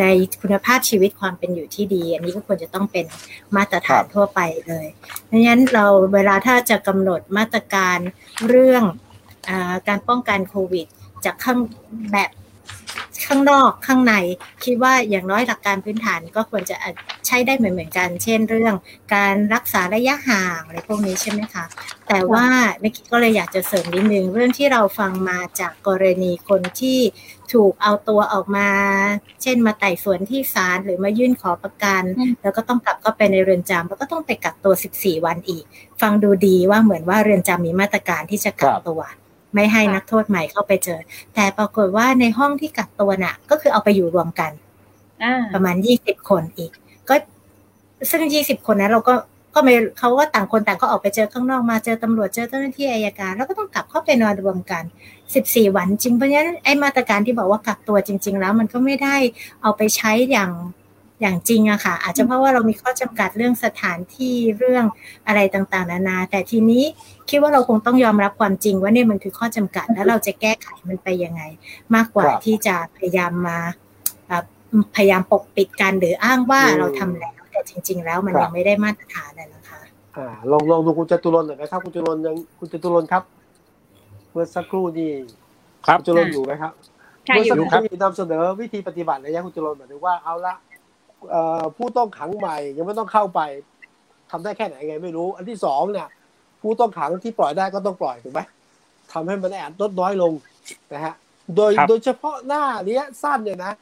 ในคุณภาพชีวิตความเป็นอยู่ที่ดีอันนี้ก็ควรจะต้องเป็นมาตรฐานทั่วไปเลยดังนั้นเราเวลาถ้าจะกำหนดมาตรการเรื่องอ่าการป้องกันโควิดจากข้างแบบข้างนอกข้างในคิดว่าอย่างน้อยหลักการพื้นฐานก็ควรจะใช้ได้เหมือนๆกันเช่นเรื่องการรักษาระยะห่างอะไรพวกนี้ใช่ไหมคะแต่ว่าเมื่อกี้ก็เลยอยากจะเสริมนิดนึงเรื่องที่เราฟังมาจากกรณีคนที่ถูกเอาตัวออกมาเช่นมาไต่สวนที่ศาลหรือมายื่นขอประกันแล้วก็ต้องกลับก็ไปในเรือนจำแล้วก็ต้องไปกักตัวสิบสี่วันอีกฟังดูดีว่าเหมือนว่าเรือนจำมีมาตรการที่จะกักตัวไม่ให้นักโทษใหม่เข้าไปเจอแต่ปรากฏว่าในห้องที่กักตัวน่ะก็คือเอาไปอยู่รวมกันประมาณยี่สิบคนอีกก็ซึ่งยี่สิบคนนั้นเราก็ก็ไม่เขาก็ต่างคนต่างก็ออกไปเจอข้างนอกมาเจอตำรวจเจอเจ้าหน้าที่อัยการแล้วก็ต้องกลับเข้าไปนอนรวมกันสิบสี่วันจริงเพราะฉะนั้นไอ้มาตรการที่บอกว่ากักตัวจริงๆแล้วมันก็ไม่ได้เอาไปใช้อย่างอย่างจริงอะค่ะอาจจะเพราะว่าเรามีข้อจำกัดเรื่องสถานที่เรื่องอะไรต่างๆนานาแต่ทีนี้คิดว่าเราคงต้องยอมรับความจริงว่าเนี่ยมันคือข้อจำกัดแล้วเราจะแก้ไขมันไปยังไงมากกว่าที่จะพยายามมาพยายามปกปิดกันหรืออ้างว่าเราทำแล้วแต่จริงๆแล้วมันยังไม่ได้มาตรฐานเลยนะคะอ่าลองลองดูคุณจตุรนหน่อยนะครับคุณจตุรนยังคุณจตุรนครับเมื่อสักครู่นี้ครับจตุรนอยู่ไหมครับเมื่อสักครู่นำเสนอวิธีปฏิบัติระยะคุณจตุรนหมายถึงว่าเอาละผู้ต้องขังใหม่ยังไม่ต้องเข้าไปทำได้แค่ไหนไงไม่รู้อันที่สองเนี่ยผู้ต้องขังที่ปล่อยได้ก็ต้องปล่อยถูกไหมทำให้มันแอบลดน้อยลงนะฮะโดยโดยเฉพาะหน้าระยะสั้นเนี่ยนะ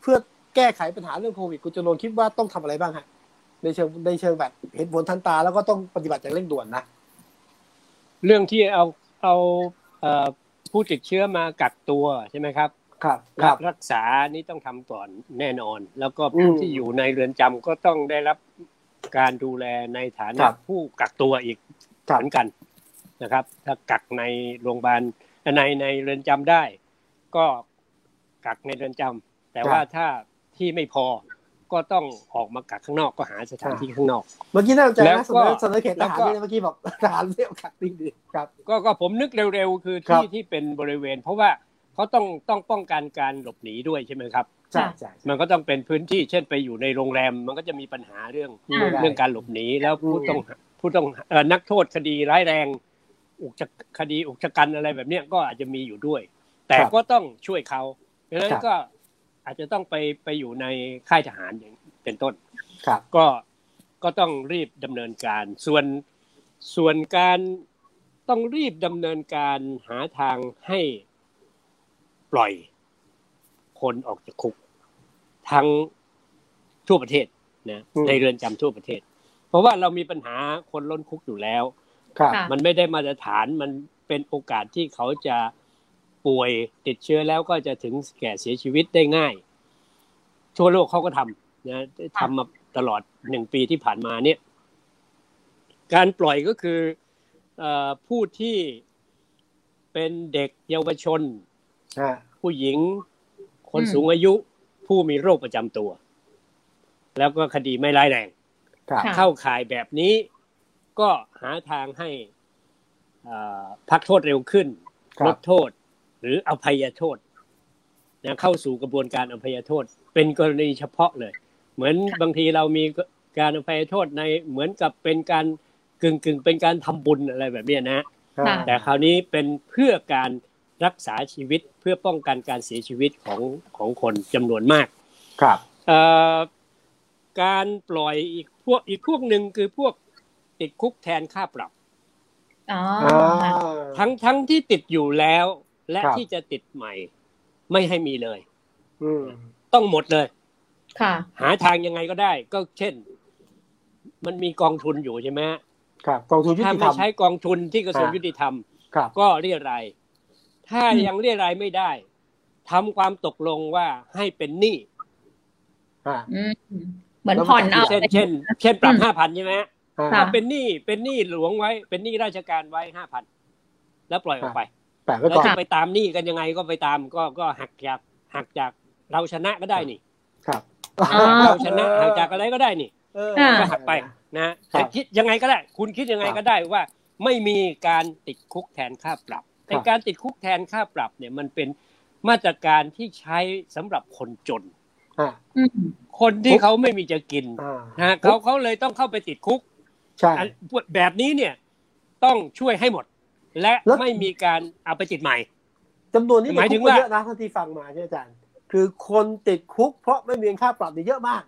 เพื่อแก้ไขปัญหาเรื่องโควิดคุณจตุรนคิดว่าต้องทำอะไรบ้างฮะในเชิงในเชิงแบบเห็นผลทันตาแล้วก็ต้องปฏิบัติอย่างเร่งด่วนนะเรื่องที่เอาเอาผู้ติดเชื้อมากักตัวใช่ไหมครับครับรักษานี่ต้องทำก่อนแน่นอนแล้วก็ผู้ที่อยู่ในเรือนจำก็ต้องได้รับการดูแลในฐานะผู้กักตัวอีกเหมือนกันนะครับถ้ากักในโรงพยาบาลในในเรือนจำได้ก็กักในเรือนจำแต่ว่าถ้าที่ไม่พอก็ต้องออกมากักข้างนอกก็หาสถานที่ข้างนอกเมื่อกี้น่าจะนะสำนักสำนักเขตทหารเมื่อกี้บอกทหารเรียกกักจริงดีครับก็ผมนึกเร็วๆคือที่ที่เป็นบริเวณเพราะว่าเขาต้องต้องป้องกันการหลบหนีด้วยใช่ไหมครับใช่ใช่มันก็ต้องเป็นพื้นที่เช่นไปอยู่ในโรงแรมมันก็จะมีปัญหาเรื่องเรื่องการหลบหนีแล้วผู้ต้องผู้ต้องนักโทษคดีร้ายแรงอุกชะคดีอุกชะกันอะไรแบบนี้ก็อาจจะมีอยู่ด้วยแต่ก็ต้องช่วยเขาเพราะฉะนั้นก็อาจจะต้องไปไปอยู่ในค่ายทหารอย่างเป็นต้นก็ก็ต้องรีบดำเนินการส่วนส่วนการต้องรีบดำเนินการหาทางให้ปล่อยคนออกจากคุกทั้งทั่วประเทศนะในเรือนจำทั่วประเทศเพราะว่าเรามีปัญหาคนล้นคุกอยู่แล้วมันไม่ได้มาตรฐานมันเป็นโอกาสที่เขาจะป่วยติดเชื้อแล้วก็จะถึงแก่เสียชีวิตได้ง่ายทั่วโลกเขาก็ทำนะทำมาตลอดหนึ่งปีที่ผ่านมาเนี่ยการปล่อยก็คือผู้ที่เป็นเด็กเยาวชนผู้หญิงคนสูงอายุผู้มีโรคประจำตัวแล้วก็คดีไม่ร้ายแรงเข้าข่ายแบบนี้ก็หาทางให้พักโทษเร็วขึ้นลดโทษหรืออภัยโทษนะเข้าสู่กระบวนการอภัยโทษเป็นกรณีเฉพาะเลยเหมือนบางทีเรามีการอภัยโทษในเหมือนกับเป็นการกึ่งๆเป็นการทำบุญอะไรแบบนี้นะแต่คราวนี้เป็นเพื่อการรักษาชีวิตเพื่อป้องกันการเสียชีวิตของของคนจำนวนมากครับการปล่อยอีกพวกอีกพวกหนึ่งคือพวกติดคุกแทนค่าปรับทั้งทั้งที่ติดอยู่แล้วและที่จะติดใหม่ไม่ให้มีเลยต้องหมดเลยหาทางยังไงก็ได้ก็เช่นมันมีกองทุนอยู่ใช่ไหมครับกองทุนยุติธรรมถ้าไม่ใช้กองทุนที่กระทรวงยุติธรรมก็เรียราย ถ้ายังเรียรายไม่ได้ทำความตกลงว่าให้เป็นหนี้เหมือนผ่อนเอาเช่นเช่นเช่นปรับ ห้าพัน ใช่ไหมเป็นหนี้เป็นหนี้หลวงไว้เป็นหนี้ราชการไว้ ห้าพัน แล้วปล่อยออกไปแล้วจะไปตามหนี้กันยังไงก็ไปตามก็ก็หักจากหักจากเราชนะก็ได้นี่ครับเราชนะหักจากอะไรก็ได้นี่ก็หักไปนะแต่คิดยังไงก็ได้คุณคิดยังไงก็ได้ว่าไม่มีการติดคุกแทนค่าปรับแต่การติดคุกแทนค่าปรับเนี่ยมันเป็นมาตรการที่ใช้สำหรับคนจนคนที่เขาไม่มีจะกินนะเขาเขาเลยต้องเข้าไปติดคุกใช่แบบนี้เนี่ยต้องช่วยให้หมดและไม่มีการเอาไปติดใหม่จำนวนนี้หมายถึงว่าเยอะนะท่านที่ฟังมาใช่ไหมอาจารย์คือคนติดคุกเพราะไม่มีค่าปรับเนี่ยเยอะมาก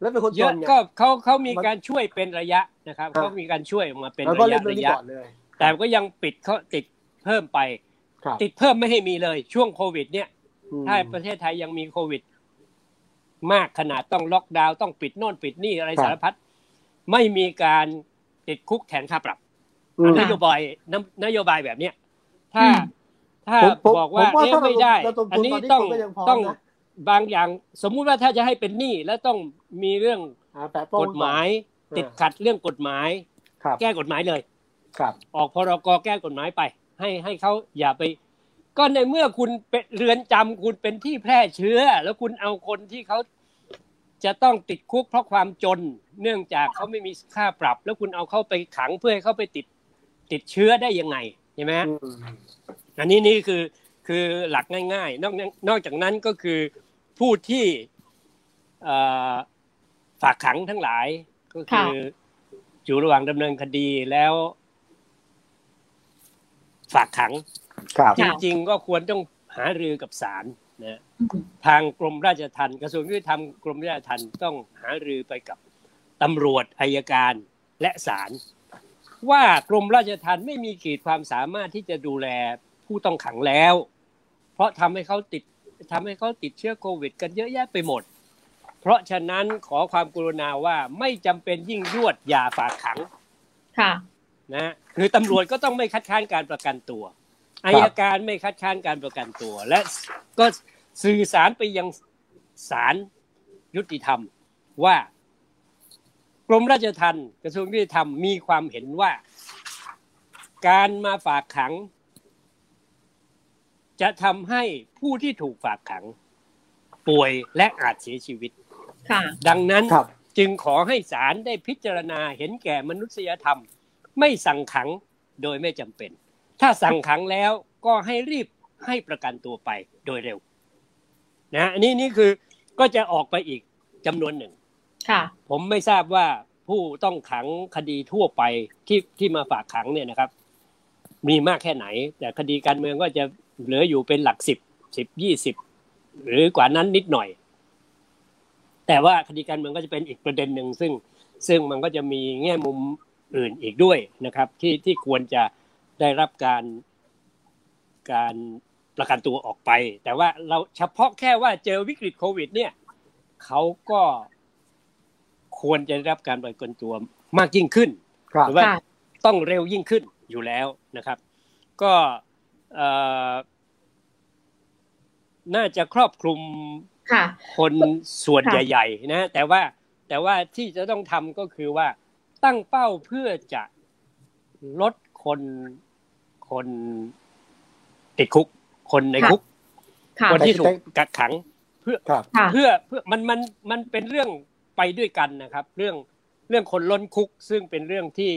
แล้วเป็นคนจนเนี่ยก็เขาเขามีการช่วยเป็นระยะนะครับเขามีการช่วยออกมาเป็นระยะระยะแต่ก็ยังปิดเขาติดเพิ่มไปติดเพิ่มไม่ให้มีเลยช่วงโควิดเนี่ยถ้าประเทศไทยยังมีโควิดมากขนาดต้องล็อกดาวน์ต้องปิดโน่นปิดนี่อะไรสารพัดไม่มีการติดคุกแทนค่าปรับนโยบายนโยบายแบบเนี้ยถ้าถ้าบอกว่าไม่ได้อันนี้ต้องต้องบางอย่างสมมุติว่าถ้าจะให้เป็นหนี้แล้วต้องมีเรื่องกฎหมายติดขัดเรื่องกฎหมายแก้กฎหมายเลยออกพรกแก้กฎหมายไปให้ให้เขาอย่าไปก็ในเมื่อคุณเป็นเรือนจำคุณเป็นที่แพร่เชื้อแล้วคุณเอาคนที่เขาจะต้องติดคุกเพราะความจนเนื่องจากเขาไม่มีค่าปรับแล้วคุณเอาเข้าไปขังเพื่อให้เขาไปติดติดเชื้อได้ยังไงใช่ไหมอันนี้นี่คือคือหลักง่ายๆนอกนอกจากนั้นก็คือผู้ที่ฝากขังทั้งหลายก็คืออยู่ระหว่างดำเนินคดีแล้วฝากขังจริงๆก็ควรต้องหารือกับศาลนะทางกรมราชทัณฑ์กระทรวงยุติธรรมกรมราชทัณฑ์ต้องหารือไปกับตำรวจอัยการและศาลว่ากรมราชทัณฑ์ไม่มีขีดความสามารถที่จะดูแลผู้ต้องขังแล้วเพราะทำให้เขาติดทำให้เขาติดเชื้อโควิดกันเยอะแยะไปหมดเพราะฉะนั้นขอความกรุณาว่าไม่จำเป็นยิ่งยวดอย่าฝากขังค่ะนะคือตำรวจก็ต้องไม่คัดค้านการประกันตัวอัยการไม่คัดค้านการประกันตัวและก็สื่อสารไปยังศาลยุติธรรมว่ากรมราชทัณฑ์กระทรวงยุติธรรมมีความเห็นว่าการมาฝากขังจะทำให้ผู้ที่ถูกฝากขังป่วยและอาจเสียชีวิตดังนั้นจึงขอให้ศาลได้พิจารณาเห็นแก่มนุษยธรรมไม่สั่งขังโดยไม่จำเป็นถ้าสั่งขังแล้วก็ให้รีบให้ประกันตัวไปโดยเร็วนะอันนี้นี่คือก็จะออกไปอีกจำนวนหนึ่งผมไม่ทราบว่าผู้ต้องขังคดีทั่วไปที่ที่มาฝากขังเนี่ยนะครับมีมากแค่ไหนแต่คดีการเมืองก็จะเหลืออยู่เป็นหลักสิบสิบยี่สิบหรือกว่านั้นนิดหน่อยแต่ว่าคดีการเมืองก็จะเป็นอีกประเด็นหนึ่งซึ่งซึ่งมันก็จะมีแง่มุมอื่นอีกด้วยนะครับที่ที่ควรจะได้รับการการประกันตัวออกไปแต่ว่าเราเฉพาะแค่ว่าเจอวิกฤตโควิดเนี่ยเขาก็ควรจะได้รับการประกันตัวมากยิ่งขึ้นหรือว่าต้องเร็วยิ่งขึ้นอยู่แล้วนะครับก็น่าจะครอบคลุมคนส่วนใหญ่ๆนะแต่ว่าแต่ว่าที่จะต้องทำก็คือว่าตั้งเป้าเพื่อจะลดคนคนติดคุกคนในคุกคนที่ถูกกักขังเพื่อเพื่อเพื่อมันมันมันเป็นเรื่องไปด้วยกันนะครับเรื่องเรื่องคนล้นคุกซึ่งเป็นเรื่องที่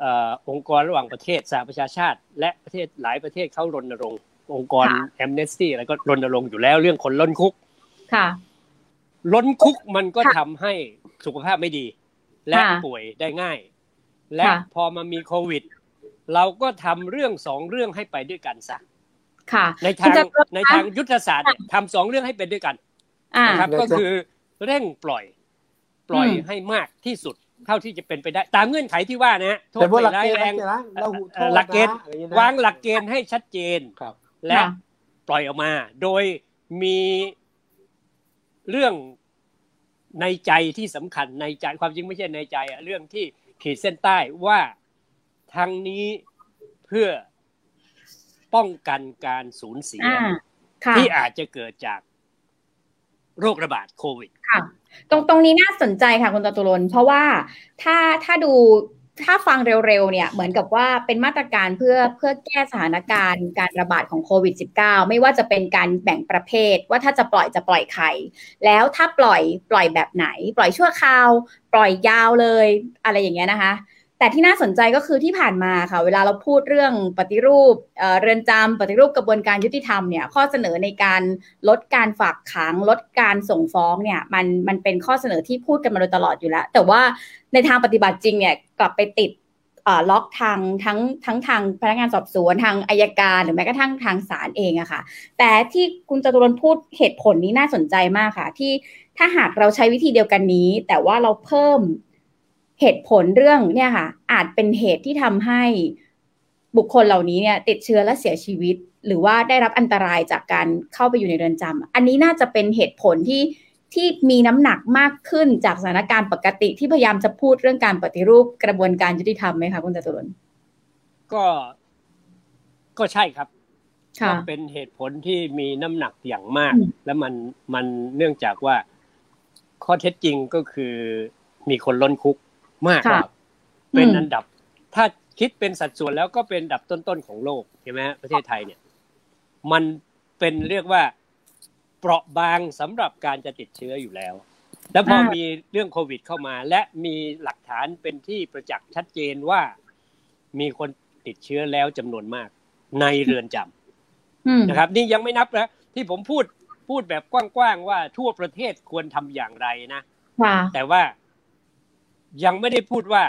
เอ่อองค์กรระหว่างประเทศสหประชาชาติและประเทศหลายประเทศเค้ารณรงค์องค์กร Amnesty อะไรก็รณรงค์อยู่แล้วเรื่องคนล้นคุกค่ะล้นคุกมันก็ทำให้สุขภาพไม่ดีและป่วยได้ง่ายและพอมามีโควิดเราก็ทำเรื่องสองเรื่องให้ไปด้วยกันซะในทางในทางยุทธศาสตร์ทำสองเรื่องให้เป็นด้วยกันนะครับก็คือเร่งปล่อยปล่อยให้มากที่สุดเท่าที่จะเป็นไปได้ตามเงื่อนไขที่ว่านะโทษร้ายแรงหลักเกณฑ์วางหลักเกณฑ์ให้ชัดเจนและปล่อยออกมาโดยมีเรื่องในใจที่สำคัญในใจความจริงไม่ใช่ในใจอะเรื่องที่ขีดเส้นใต้ว่าทางนี้เพื่อ ป้องกันการสูญเสียที่อาจจะเกิดจากโรคระบาดโควิดค่ะตรงตรงนี้น่าสนใจค่ะคุณจตุรนต์เพราะว่าถ้าถ้าดูถ้าฟังเร็วๆเนี่ยเหมือนกับว่าเป็นมาตรการเพื่อเพื่อแก้สถานการณ์การระบาดของโควิด สิบเก้า ไม่ว่าจะเป็นการแบ่งประเภทว่าถ้าจะปล่อยจะปล่อยใครแล้วถ้าปล่อยปล่อยแบบไหนปล่อยชั่วคราวปล่อยยาวเลยอะไรอย่างเงี้ยนะคะแต่ที่น่าสนใจก็คือที่ผ่านมาค่ะเวลาเราพูดเรื่องปฏิรูปเอ่อเรือนจำปฏิรูปกระบวนการยุติธรรมเนี่ยข้อเสนอในการลดการฝากขังลดการส่งฟ้องเนี่ยมันมันเป็นข้อเสนอที่พูดกันมาโดยตลอดอยู่แล้วแต่ว่าในทางปฏิบัติจริงเนี่ยกลับไปติดเอ่อล็อกทางทั้งทั้งทางพนักงานสอบสวนทางอัยการหรือแม้กระทั่งทางศาลเองอะค่ะแต่ที่คุณจตุรนต์พูดเหตุผลนี้น่าสนใจมากค่ะที่ถ้าหากเราใช้วิธีเดียวกันนี้แต่ว่าเราเพิ่มเหตุผลเรื่องเนี่ยค่ะอาจเป็นเหตุที่ทำให้บุคคลเหล่านี้เนี่ยติดเชื้อและเสียชีวิตหรือว่าได้รับอันตรายจากการเข้าไปอยู่ในเรือนจำอันนี้น่าจะเป็นเหตุผลที่ที่มีน้ำหนักมากขึ้นจากสถานการณ์ปกติที่พยายามจะพูดเรื่องการปฏิรูปกระบวนการยุติธรรมไหมคะคุณจตุรนต์ก็ก็ใช่ครับก็เป็นเหตุผลที่มีน้ำหนักอย่างมากและมันมันเนื่องจากว่าข้อเท็จจริงก็คือมีคนล้นคุกมากครับเป็นอันดับถ้าคิดเป็นสัดส่วนแล้วก็เป็นอันดับต้นๆของโลกใช่ไหมประเทศไทยเนี่ยมันเป็นเรียกว่าเปราะบางสำหรับการจะติดเชื้ออยู่แล้วแล้วพอมีเรื่องโควิดเข้ามาและมีหลักฐานเป็นที่ประจักษ์ชัดเจนว่ามีคนติดเชื้อแล้วจำนวนมากในเรือนจำนะครับนี่ยังไม่นับนะที่ผมพูดพูดแบบกว้างๆว่าทั่วประเทศควรทำอย่างไรนะแต่ว่ายังไม่ได้พูดว่า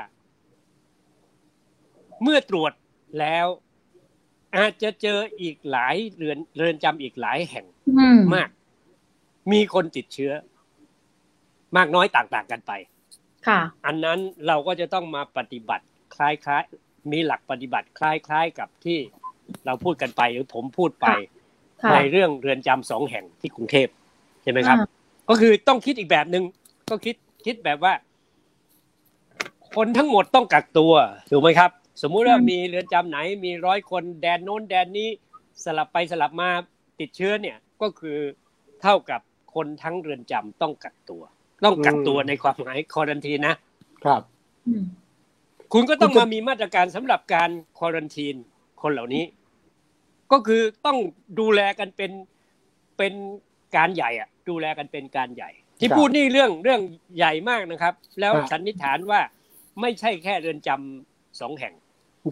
เมื่อตรวจแล้วอาจจะเจออีกหลายเรือนเรือนจำอีกหลายแห่งมากมีคนติดเชื้อมากน้อยต่างๆกันไปอันนั้นเราก็จะต้องมาปฏิบัติคล้ายๆมีหลักปฏิบัติคล้ายๆกับที่เราพูดกันไปหรือผมพูดไปในเรื่องเรือนจำสองแห่งที่กรุงเทพใช่ไหมครับก็คือต้องคิดอีกแบบนึงก็คิดคิดแบบว่าคนทั้งหมดต้องกักตัวถูกไหมครับสมมุติว่ามีเรือนจำไหนมีร้อยคนแดนโน้นแดนนี้สลับไปสลับมาติดเชื้อเนี่ยก็คือเท่ากับคนทั้งเรือนจำต้องกักตัวต้องกักตัวในความหมายควอรันทีนนะครับคุณก็ต้องมามีมาตรการสำหรับการควอรันทีนคนเหล่านี้ก็คือต้องดูแลกันเป็นเป็นการใหญ่อะดูแลกันเป็นการใหญ่ที่พูดนี่เรื่องเรื่องใหญ่มากนะครับแล้วสันนิษฐานว่าไม่ใช่แค่เรือนจำสองแห่ง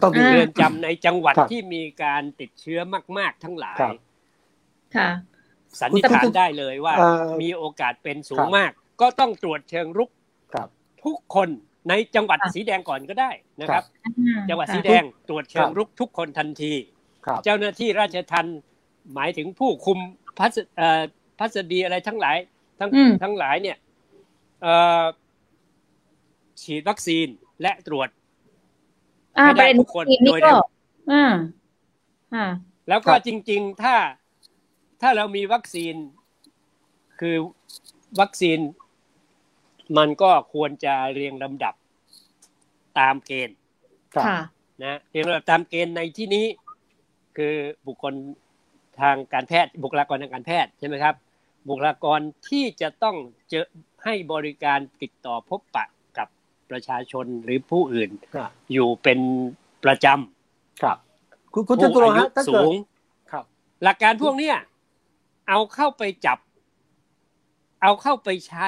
ต้องมีเรือนจำในจังหวัดที่มีการติดเชื้อมากๆทั้งหลายสันนิษฐานได้เลยว่ามีโอกาสเป็นสูงมากก็ต้องตรวจเชิงรุกทุกคนในจังหวัดสีแดงก่อนก็ได้นะครับจังหวัดสีแดงตรวจเชิงรุกทุกคนทันทีเจ้าหน้าที่ราชทัณฑ์หมายถึงผู้คุมพัสดีอะไรทั้งหลายทั้งทั้งหลายเนี่ยฉีดวัคซีนและตรวจให้ได้ทุกคนโดยเร็วแล้วก็จริงๆถ้าถ้าเรามีวัคซีนคือวัคซีนมันก็ควรจะเรียงลำดับตามเกณฑ์นะเรียงลำดับตามเกณฑ์ในที่นี้คือบุคคลทางการแพทย์บุคลากรทางการแพทย์ใช่ไหมครับบุคลากรที่จะต้องเจอให้บริการติดต่อพบปะประชาชนหรือผู้อื่นอยู่เป็นประจำครับคุณจตุรนต์ฮะสูงครับหลักการพวกเนี้ยเอาเข้าไปจับเอาเข้าไปใช้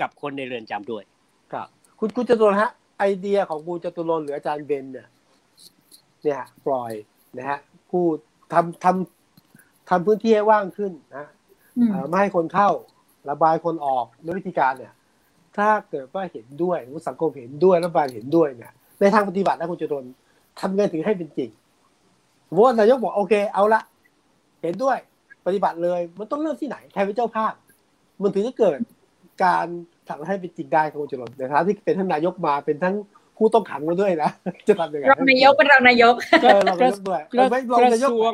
กับคนในเรือนจำด้วยครับคุณคุณจตุรนต์ฮะไอเดียของคุณจตุรนต์หรืออาจารย์เบนเนี่ยเนี่ยปล่อยนะฮะผู้ทำทำทำพื้นที่ให้ว่างขึ้นนะไม่ให้คนเข้าระบายคนออกด้วยวิธีการเนี่ยถ้าเกิดว่าเห็นด้วยสังคมเห็นด้วยรัฐบาลเห็นด้วยเนี่ยในทางปฏิบัตินะคุณจตุรนต์ทำไงถึงให้เป็นจริงสมมติว่านายกบอกโอเคเอาละเห็นด้วยปฏิบัติเลยมันต้องเริ่มที่ไหนใครเป็นเจ้าภาพมันถึงจะเกิดการทำให้เป็นจริงได้คุณจตุรนต์ในฐานะที่เป็นทั้งนายกมาเป็นทั้งผู้ต้องขังมาด้วยนะจะทำยังไงรองนายกเป็นรองนายกก็รองนายกด้วยกระทรวง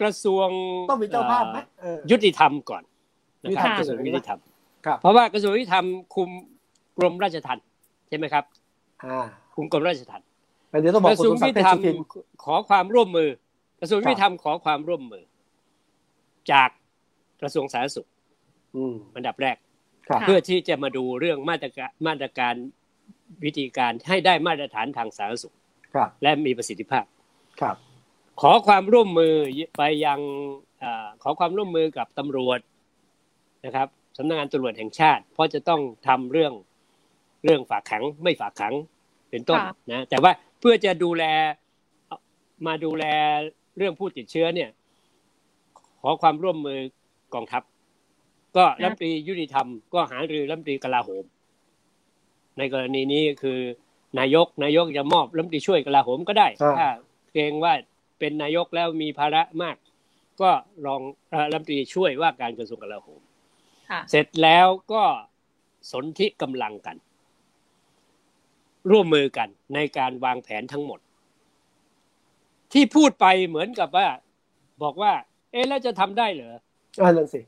กระทรวงต้องเป็นเจ้าภาพไหมยุติธรรมก่อนนะครับกระทรวงยุติธรรมเพราะว่ากระทรวงยุติธรรมคุมกรมราชทัณฑ์ใช่ไหมครับคุมกรมราชทัณฑ์ อันนี้ต้องบอกกระทรวงยุติธรรมขอความร่วมมือกระทรวงยุติธรรมขอความร่วมมือจากกระทรวงสาธารณสุขอันดับแรกเพื่อที่จะมาดูเรื่องมาตรการมาตรการวิธีการให้ได้มาตรฐานทางสาธารณสุขและมีประสิทธิภาพขอความร่วมมือไปยังขอความร่วมมือกับตำรวจนะครับสำนักงานตำรวจแห่งชาติเพราะจะต้องทำเรื่องเรื่องฝากขังไม่ฝากขังเป็นต้นนะแต่ว่าเพื่อจะดูแลมาดูแลเรื่องผู้ติดเชื้อเนี่ยขอความร่วมมือกองทัพก็รัฐมนตรียุติธรรมก็หารือรัฐมนตรีกลาโหมในกรณีนี้คือนายกนายกจะมอบรัฐมนตรีช่วยกลาโหมก็ได้ถ้าเกรงว่าเป็นนายกแล้วมีภาระมากก็รองรัฐมนตรีช่วยว่าการกระทรวงกลาโหมเสร็จแล้วก็สนธิกำลังกันร่วมมือกันในการวางแผนทั้งหมดที่พูดไปเหมือนกับว่าบอกว่าเอ๊ะแล้วจะทำได้เหรออ่านั่นสิ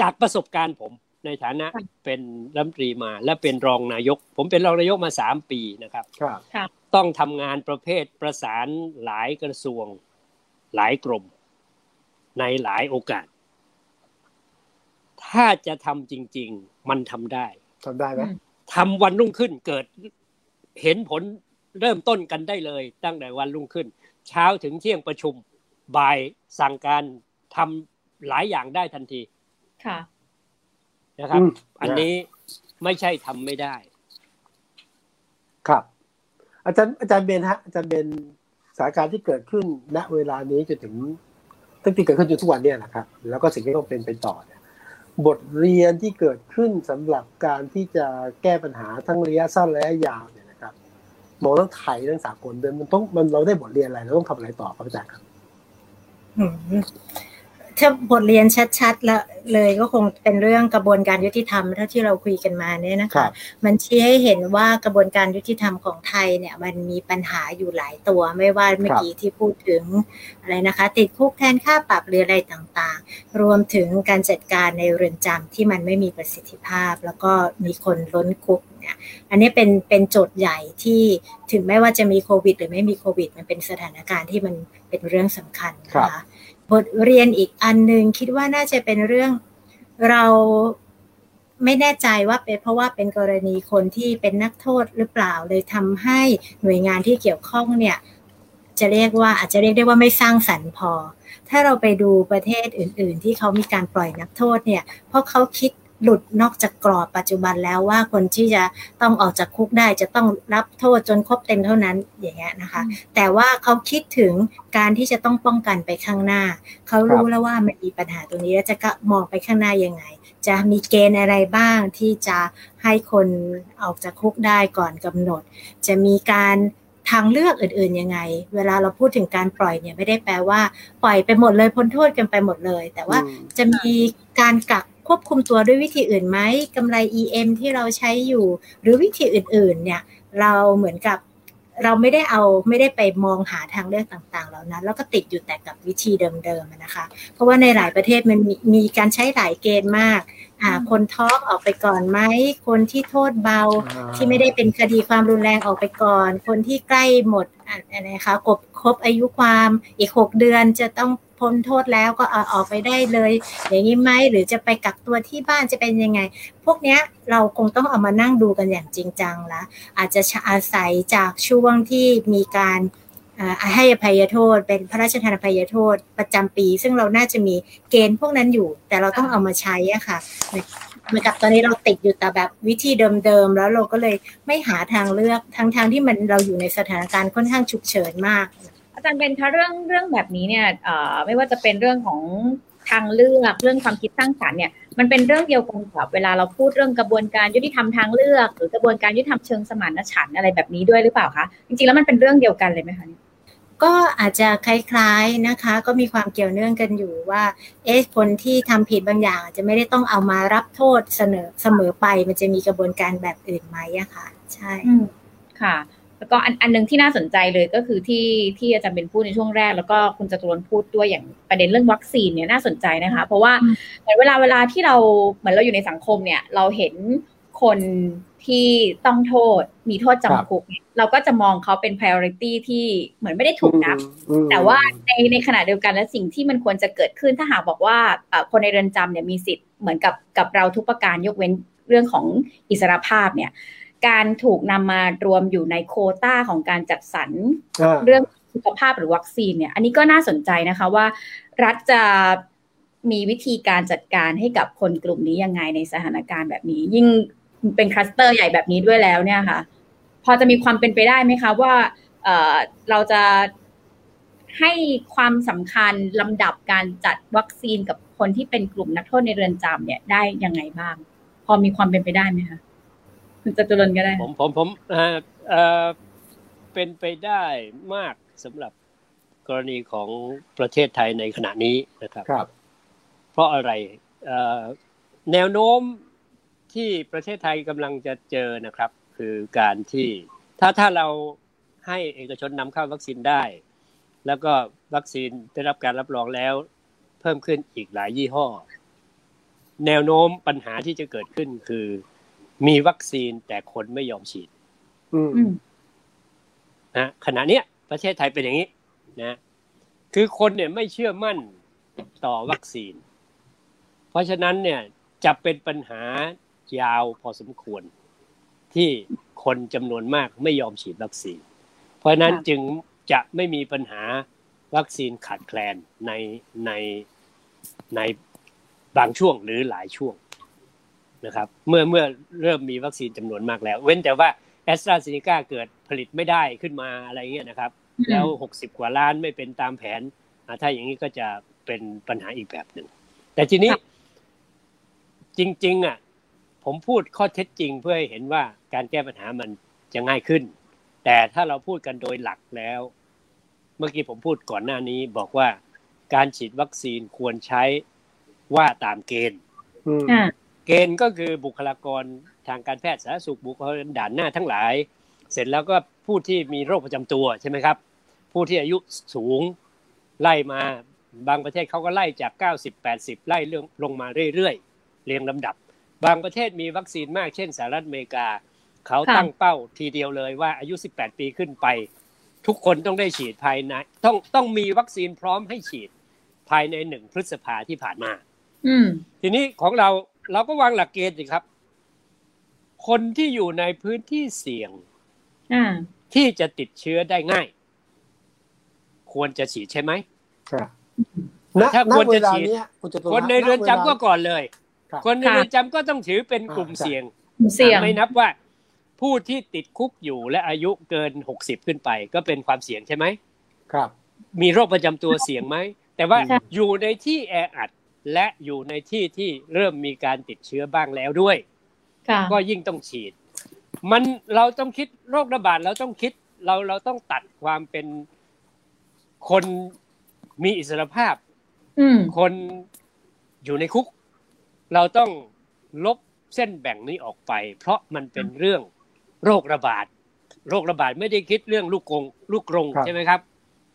จากประสบการณ์ผมในฐานะเป็นรัฐมนตรีมาและเป็นรองนายกผมเป็นรองนายกมาสามปีนะครับครับต้องทำงานประเภทประสานหลายกระทรวงหลายกรมในหลายโอกาสถ้าจะทำจริงๆมันทำได้ทำได้ไหมทำวันรุ่งขึ้นเกิดเห็นผลเริ่มต้นกันได้เลยตั้งแต่วันรุ่งขึ้นเช้าถึงเที่ยงประชุมบ่ายสั่งการทำหลายอย่างได้ทันทีค่ะนะครับอันนี้ไม่ใช่ทำไม่ได้ครับอาจารย์อาจารย์เบนฮะอาจารย์เบนสถานการณ์ที่เกิดขึ้นณเวลานี้จนถึงตั้งแต่เกิดขึ้นจนทุกวันเนี่ยนะครับแล้วก็สิ่งที่ต้องเป็นไปต่อเนี่ยบทเรียนที่เกิดขึ้นสำหรับการที่จะแก้ปัญหาทั้งระยะสั้นและระยะยาวเนี่ยนะครับมองทั้งไทยทั้งสากลด้วยมันต้องมันเราได้บทเรียนอะไรเราต้องทำอะไรต่อครับอาจารย์ครับถ้าบทเรียนชัดๆแล้วเลยก็คงเป็นเรื่องกระบวนการยุติธรรมเท่าที่เราคุยกันมาเนี่ยนะคะมันชี้ให้เห็นว่ากระบวนการยุติธรรมของไทยเนี่ยมันมีปัญหาอยู่หลายตัวไม่ว่าเมื่อกี้ที่พูดถึงอะไรนะคะติดคุกแทนค่าปรับหรืออะไรต่างๆรวมถึงการจัดการในเรือนจำที่มันไม่มีประสิทธิภาพแล้วก็มีคนล้นคุกเนี่ยอันนี้เป็นเป็นโจทย์ใหญ่ที่ถึงแม้ว่าจะมีโควิดหรือไม่มีโควิดมันเป็นสถานการณ์ที่มันเป็นเรื่องสำคัญนะคะบทเรียนอีกอันนึงคิดว่าน่าจะเป็นเรื่องเราไม่แน่ใจว่าเป็นเพราะว่าเป็นกรณีคนที่เป็นนักโทษหรือเปล่าเลยทำให้หน่วยงานที่เกี่ยวข้องเนี่ยจะเรียกว่าอาจจะเรียกได้ว่าไม่สร้างสรรค์พอถ้าเราไปดูประเทศอื่นๆที่เขามีการปล่อยนักโทษเนี่ยเพราะเขาคิดหลุดนอกจากกรอบปัจจุบันแล้วว่าคนที่จะต้องออกจากคุกได้จะต้องรับโทษจนครบเต็มเท่านั้นอย่างเงี้ยนะคะแต่ว่าเขาคิดถึงการที่จะต้องป้องกันไปข้างหน้าเขารู้แล้วว่ามันมีปัญหาตรงนี้แล้วจะมองไปข้างหน้ายังไงจะมีเกณฑ์อะไรบ้างที่จะให้คนออกจากคุกได้ก่อนกำหนดจะมีการทางเลือกอื่นๆยังไงเวลาเราพูดถึงการปล่อยเนี่ยไม่ได้แปลว่าปล่อยไปหมดเลยพ้นโทษกันไปหมดเลยแต่ว่าจะมีการกักควบคุมตัวด้วยวิธีอื่นไหมกำไร อี เอ็ม ที่เราใช้อยู่หรือวิธีอื่นๆเนี่ยเราเหมือนกับเราไม่ได้เอาไม่ได้ไปมองหาทางเลือกต่างๆเหล่านั้นแล้วก็ติดอยู่แต่กับวิธีเดิมๆนะคะเพราะว่าในหลายประเทศมัน ม, มีการใช้หลายเกณฑ์มากอ่าคนท้องออกไปก่อนไหมคนที่โทษเบาที่ไม่ได้เป็นคดีความรุนแรงออกไปก่อนคนที่ใกล้หมดอะไรนะคะครบครบอายุความอีกหกเดือนจะต้องพ้นโทษแล้วก็เอาออกไปได้เลยอย่างนี้ไหมหรือจะไปกักตัวที่บ้านจะเป็นยังไงพวกเนี้ยเราคงต้องเอามานั่งดูกันอย่างจริงจังละอาจจะอาศัยจากช่วงที่มีการให้อภัยโทษเป็นพระราชทานอภัยโทษประจำปีซึ่งเราน่าจะมีเกณฑ์พวกนั้นอยู่แต่เราต้องเอามาใช้อะค่ะเหมือนกับตอนนี้เราติดอยู่แต่แบบวิธีเดิมๆแล้วเราก็เลยไม่หาทางเลือกทั้งๆที่มันเราอยู่ในสถานการณ์ค่อนข้างฉุกเฉินมากอาจารย์เป็นคะเรื่องเรื่องแบบนี้เนี่ยไม่ว่าจะเป็นเรื่องของทางเลือกเรื่องความคิดสร้างสรรค์เนี่ยมันเป็นเรื่องเดียวกันกับเวลาเราพูดเรื่องกระบวนการยุติธรรมทางเลือกหรือกระบวนการยุติธรรมเชิงสมานฉันท์อะไรแบบนี้ด้วยหรือเปล่าคะจริงๆแล้วมันเป็นเรื่องเดียวกันเลยไหมคะก็อาจจะคล้ายๆนะคะก็มีความเกี่ยวเนื่องกันอยู่ว่าเอ๊ะคนที่ทำผิดบางอย่างจะไม่ได้ต้องเอามารับโทษเสนอเสมอไปมันจะมีกระบวนการแบบอื่นไหมอะค่ะใช่ค่ะแล้วก็อันอันนึงที่น่าสนใจเลยก็คือที่ที่อาจารย์เป็นพูดในช่วงแรกแล้วก็คุณจตุรนพูดด้วยอย่างประเด็นเรื่องวัคซีนเนี่ยน่าสนใจนะคะเพราะว่าเหมือนเวลาเวลาที่เราเหมือนเราอยู่ในสังคมเนี่ยเราเห็นคน ที่ต้องโทษมีโทษจำคุกเราก็จะมองเขาเป็น priority ที่เหมือนไม่ได้ถูกนับแต่ว่าในในขณะเดียวกันและสิ่งที่มันควรจะเกิดขึ้นถ้าหากบอกว่าคนในเรือนจำเนี่ยมีสิทธิ์เหมือนกับกับเราทุกประการยกเว้นเรื่องของอิสรภาพเนี่ยการถูกนำมารวมอยู่ในโควต้าของการจัดสรรเรื่องสุขภาพหรือวัคซีนเนี่ยอันนี้ก็น่าสนใจนะคะว่ารัฐจะมีวิธีการจัดการให้กับคนกลุ่มนี้ยังไงในสถานการณ์แบบนี้ยิ่งเป็นคลัสเตอร์ใหญ่แบบนี้ด้วยแล้วเนี่ยค่ะพอจะมีความเป็นไปได้ไหมคะว่า เอ่อ เราจะให้ความสำคัญลำดับการจัดวัคซีนกับคนที่เป็นกลุ่มนักโทษในเรือนจำเนี่ยได้ยังไงบ้างพอมีความเป็นไปได้ไหมคะคุณจตุรนต์ก็ได้ผมผมผมเอ่อเอ่อเป็นไปได้มากสำหรับกรณีของประเทศไทยในขณะนี้นะครับครับเพราะอะไรเอ่อแนวโน้มที่ประเทศไทยกำลังจะเจอนะครับคือการที่ถ้าถ้าเราให้เอกชนนำเข้าวัคซีนได้แล้วก็วัคซีนได้รับการรับรองแล้วเพิ่มขึ้นอีกหลายยี่ห้อแนวโน้มปัญหาที่จะเกิดขึ้นคือมีวัคซีนแต่คนไม่ยอมฉีดนะขณะเนี้ยประเทศไทยเป็นอย่างนี้นะคือคนเนี่ยไม่เชื่อมั่นต่อวัคซีนเพราะฉะนั้นเนี่ยจะเป็นปัญหายาวพอสมควรที่คนจำนวนมากไม่ยอมฉีดวัคซีนเพราะฉะนั้นจึงจะไม่มีปัญหาวัคซีนขาดแคลนในในในบางช่วงหรือหลายช่วงนะครับเมื่อเมื่อเริ่มมีวัคซีนจำนวนมากแล้วเว้นแต่ว่า AstraZeneca เกิดผลิตไม่ได้ขึ้นมาอะไรเงี้ยนะครับแล้วหกสิบกว่าล้านไม่เป็นตามแผนถ้าอย่างนี้ก็จะเป็นปัญหาอีกแบบหนึ่งแต่ทีนี้จริงๆอ่ะผมพูดข้อเท็จจริงเพื่อให้เห็นว่าการแก้ปัญหามันจะง่ายขึ้นแต่ถ้าเราพูดกันโดยหลักแล้วเมื่อกี้ผมพูดก่อนหน้านี้บอกว่าการฉีดวัคซีนควรใช้ว่าตามเกณฑ์เกณฑ์ก็คือบุคลากรทางการแพทย์สาธารณสุขบุคลากรด่านหน้าทั้งหลายเสร็จแล้วก็ผู้ที่มีโรคประจำตัวใช่ไหมครับผู้ที่อายุสูงไล่มาบางประเทศเขาก็ไล่จากเก้าสิบแปดสิบไล่เรื่องลงมาเรื่อยๆเรียงลำดับบางประเทศมีวัคซีนมากเช่นสหรัฐอเมริกาเขาตั้งเป้าทีเดียวเลยว่าอายุสิบแปดปีขึ้นไปทุกคนต้องได้ฉีดภายในต้องต้องมีวัคซีนพร้อมให้ฉีดภายในหนึ่งพฤษภาที่ผ่านมาทีนี้ของเราเราก็วางหลักเกณฑ์สิครับคนที่อยู่ในพื้นที่เสี่ยงที่จะติดเชื้อได้ง่ายควรจะฉีดใช่ไหมครับถ้าควรจะฉีดคนในเรือนจำก็ก่อนเลยคนในเรือนจำก็ต้องถือเป็นกลุ่มเสี่ยงไม่นับว่าผู้ที่ติดคุกอยู่และอายุเกินหกสิบขึ้นไปก็เป็นความเสี่ยงใช่ไหมครับมีโรคประจำตัวเสี่ยงไหมแต่ว่าอยู่ในที่แออัดและอยู่ในที่ที่เริ่มมีการติดเชื้อบ้างแล้วด้วยก็ยิ่งต้องฉีดมันเราต้องคิดโรคระบาดเราต้องคิดเราเราต้องตัดความเป็นคนมีอิสรภาพคนอยู่ในคุกเราต้องลบเส้นแบ่งนี้ออกไปเพราะมันเป็นเรื่องโรคระบาดโรคระบาดไม่ได้คิดเรื่องลูกกรงลูกกรงใช่ไหมครับ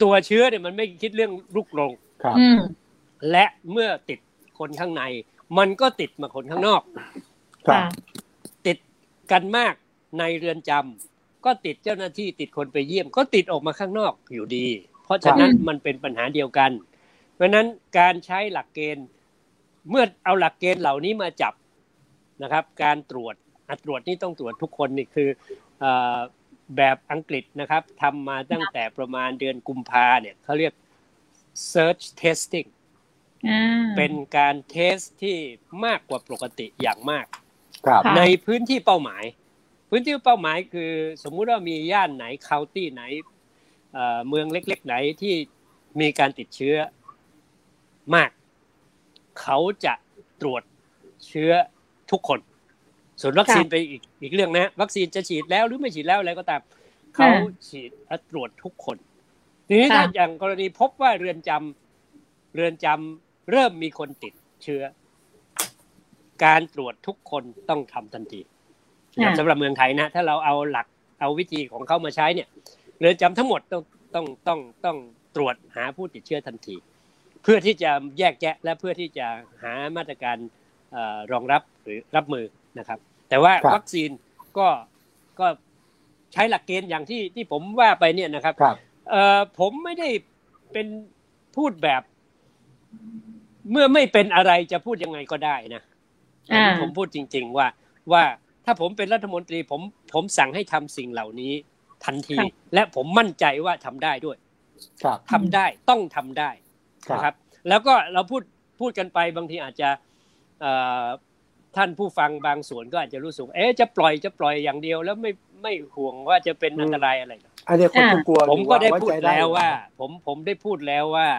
ตัวเชื้อเนี่ยมันไม่คิดเรื่องลูกกรงและเมื่อติดคนข้างในมันก็ติดมาคนข้างนอกติดกันมากในเรือนจำก็ติดเจ้าหน้าที่ติดคนไปเยี่ยมก็ติดออกมาข้างนอกอยู่ดีเพราะฉะนั้นมันเป็นปัญหาเดียวกันเพราะนั้นการใช้หลักเกณฑ์เมื่อเอาหลักเกณฑ์เหล่านี้มาจับนะครับการตรวจอัตรวจนี่ต้องตรวจทุกคนนี่คือแบบอังกฤษนะครับทำมาตั้งแต่ประมาณเดือนกุมภาเนี่ยเขาเรียก search testing เป็นการเทสที่มากกว่าปกติอย่างมากในพื้นที่เป้าหมายพื้นที่เป้าหมายคือสมมุติว่ามีย่านไหน county ไหนเมืองเล็กๆไหนที่มีการติดเชื้อมากเขาจะตรวจเชื้อทุกคนส่วนวัคซีนไปอีกอีกเรื่องนะวัคซีนจะฉีดแล้วหรือไม่ฉีดแล้วอะไรก็ตามเขาฉีดตรวจทุกคนทีนี้ถ้าอย่างกรณีพบว่าเรือนจำเรือนจำเริ่มมีคนติดเชื้อการตรวจทุกคนต้องทำทันทีสำหรับเมืองไทยนะถ้าเราเอาหลักเอาวิธีของเขามาใช้เนี่ยเรือนจำทั้งหมดต้องต้องต้องต้องตรวจหาผู้ติดเชื้อทันทีเพื่อที่จะแยกแยะและเพื่อที่จะหามาตรการรองรับหรือรับมือนะครับแต่ว่าวัคซีน ก็ก็ใช้หลักเกณฑ์อย่างที่ที่ผมว่าไปเนี่ยนะครับเอ่อผมไม่ได้เป็นพูดแบบเมื่อไม่เป็นอะไรจะพูดยังไงก็ได้นะผมพูดจริงๆว่าว่าถ้าผมเป็นรัฐมนตรีผมผมสั่งให้ทำสิ่งเหล่านี้ทันทีและผมมั่นใจว่าทำได้ด้วยทำได้ต้องทำได้นะครับแล้วก็เราพูดพูดกันไปบางทีอาจจะท่านผู้ฟังบางส่วนก็อาจจะรู้สึกเอ๊ะจะปล่อยจะปล่อยอย่างเดียวแล้วไม่ไม่ห่วงว่าจะเป็นอันตรายอะไรอันนี้คนกลัวผมก็ได้พูดแล้วว่าผมผมได้พูดแล้วว่า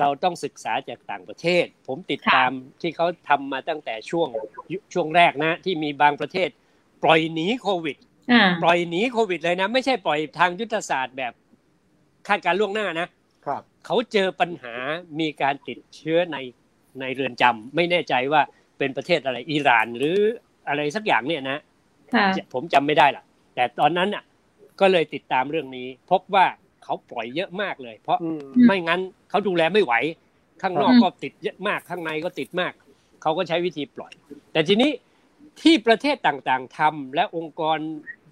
เราต้องศึกษาจากต่างประเทศผมติดตามที่เขาทำมาตั้งแต่ช่วงช่วงแรกนะที่มีบางประเทศปล่อยหนีโควิดปล่อยหนีโควิดเลยนะไม่ใช่ปล่อยทางยุทธศาสตร์แบบคาดการล่วงหน้านะครับเขาเจอปัญหามีการติดเชื้อในในเรือนจำไม่แน่ใจว่าเป็นประเทศอะไรอิหร่านหรืออะไรสักอย่างเนี่ยนะผมจำไม่ได้ล่ะแต่ตอนนั้นอ่ะก็เลยติดตามเรื่องนี้พบว่าเขาปล่อยเยอะมากเลยเพราะไม่งั้นเขาดูแลไม่ไหวข้างนอกก็ติดเยอะมากข้างในก็ติดมากเขาก็ใช้วิธีปล่อยแต่ทีนี้ที่ประเทศต่างๆทำและองค์กร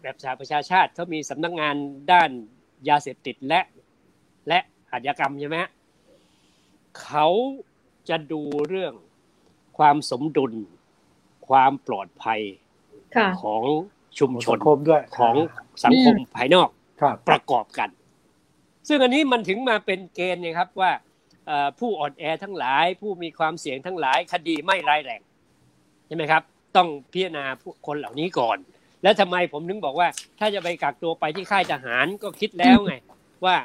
แบบสหประชาชาติเขามีสำนักงานด้านยาเสพติดและและอาชญากรรมใช่ไหมฮะเขาจะดูเรื่องความสมดุลความปลอดภัยของชุมชนของสังคมภายนอกประกอบกันซึ่งอันนี้มันถึงมาเป็นเกณฑ์นะครับว่าผู้อ่อนแอทั้งหลายผู้มีความเสี่ยงทั้งหลายคดีไม่ร้ายแรงใช่ไหมครับต้องพิจารณาผู้คนเหล่านี้ก่อนแล้วทำไมผมถึงบอกว่าถ้าจะไปกักตัวไปที่ค่ายทหารก็คิดแล้วไงว่า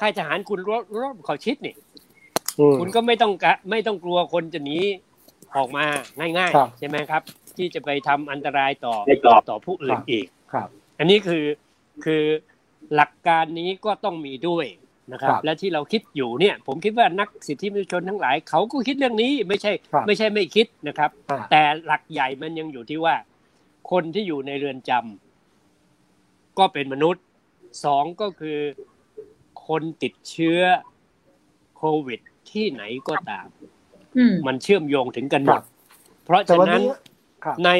ค่ายทหารคุณร่มเขาชิดนี่คุณก็ไม่ต้องกะไม่ต้องกลัวคนจะหนีออกมาง่ายๆใช่ไหมครับที่จะไปทำอันตรายต่อต่อผู้อื่นอีกอันนี้คือคือหลักการนี้ก็ต้องมีด้วยนะครับและที่เราคิดอยู่เนี่ยผมคิดว่านักสิทธิมนุษยชนทั้งหลายเขาก็คิดเรื่องนี้ไม่ใช่ไม่ใช่ไม่คิดนะครับแต่หลักใหญ่มันยังอยู่ที่ว่าคนที่อยู่ในเรือนจำก็เป็นมนุษย์สองก็คือคนติดเชื้อโควิดที่ไหนก็ตามมันเชื่อมโยงถึงกันหมดเพราะฉะนั้นใน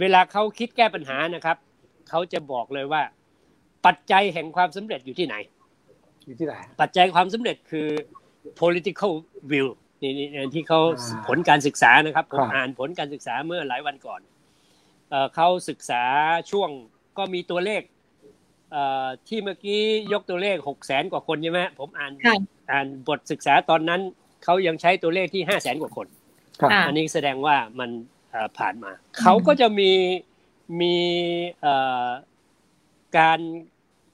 เวลาเขาคิดแก้ปัญหานะครับเขาจะบอกเลยว่าปัจจัยแห่งความสำเร็จอยู่ที่ไหนอยู่ที่ไหนปัจจัยความสำเร็จคือ political will นี่ที่เขาผลการศึกษานะครับผมอ่านผลการศึกษาเมื่อหลายวันก่อนเขาศึกษาช่วงก็มีตัวเลขที่เมื่อกี้ยกตัวเลขหกแสนกว่าคนใช่ไหมผมอ่านอ่านบทศึกษาตอนนั้นเขายังใช้ตัวเลขที่ห้าแสนกว่าคนอันนี้แสดงว่ามันผ่านมาเขาก็จะมีมีการ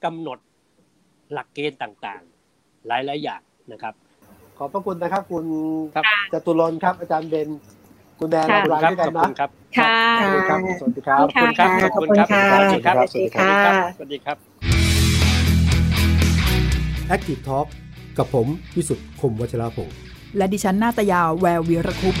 กำหนดหลักเกณฑ์ต่างๆหลายๆอย่างนะครับขอบพระคุณนะครับคุณจตุรนต์ครับอาจารย์เบนคุณแดนเราด้วยกันนะค่ะสวัสดีครับขอบคุณครับขอบคุณครับสวัสดีครับสวัสดีครับสวัสดีครับ Active Talk กับผมวิสุทธิ์คมวัชรพงษ์และดิฉันนาตยาแวววีรคุป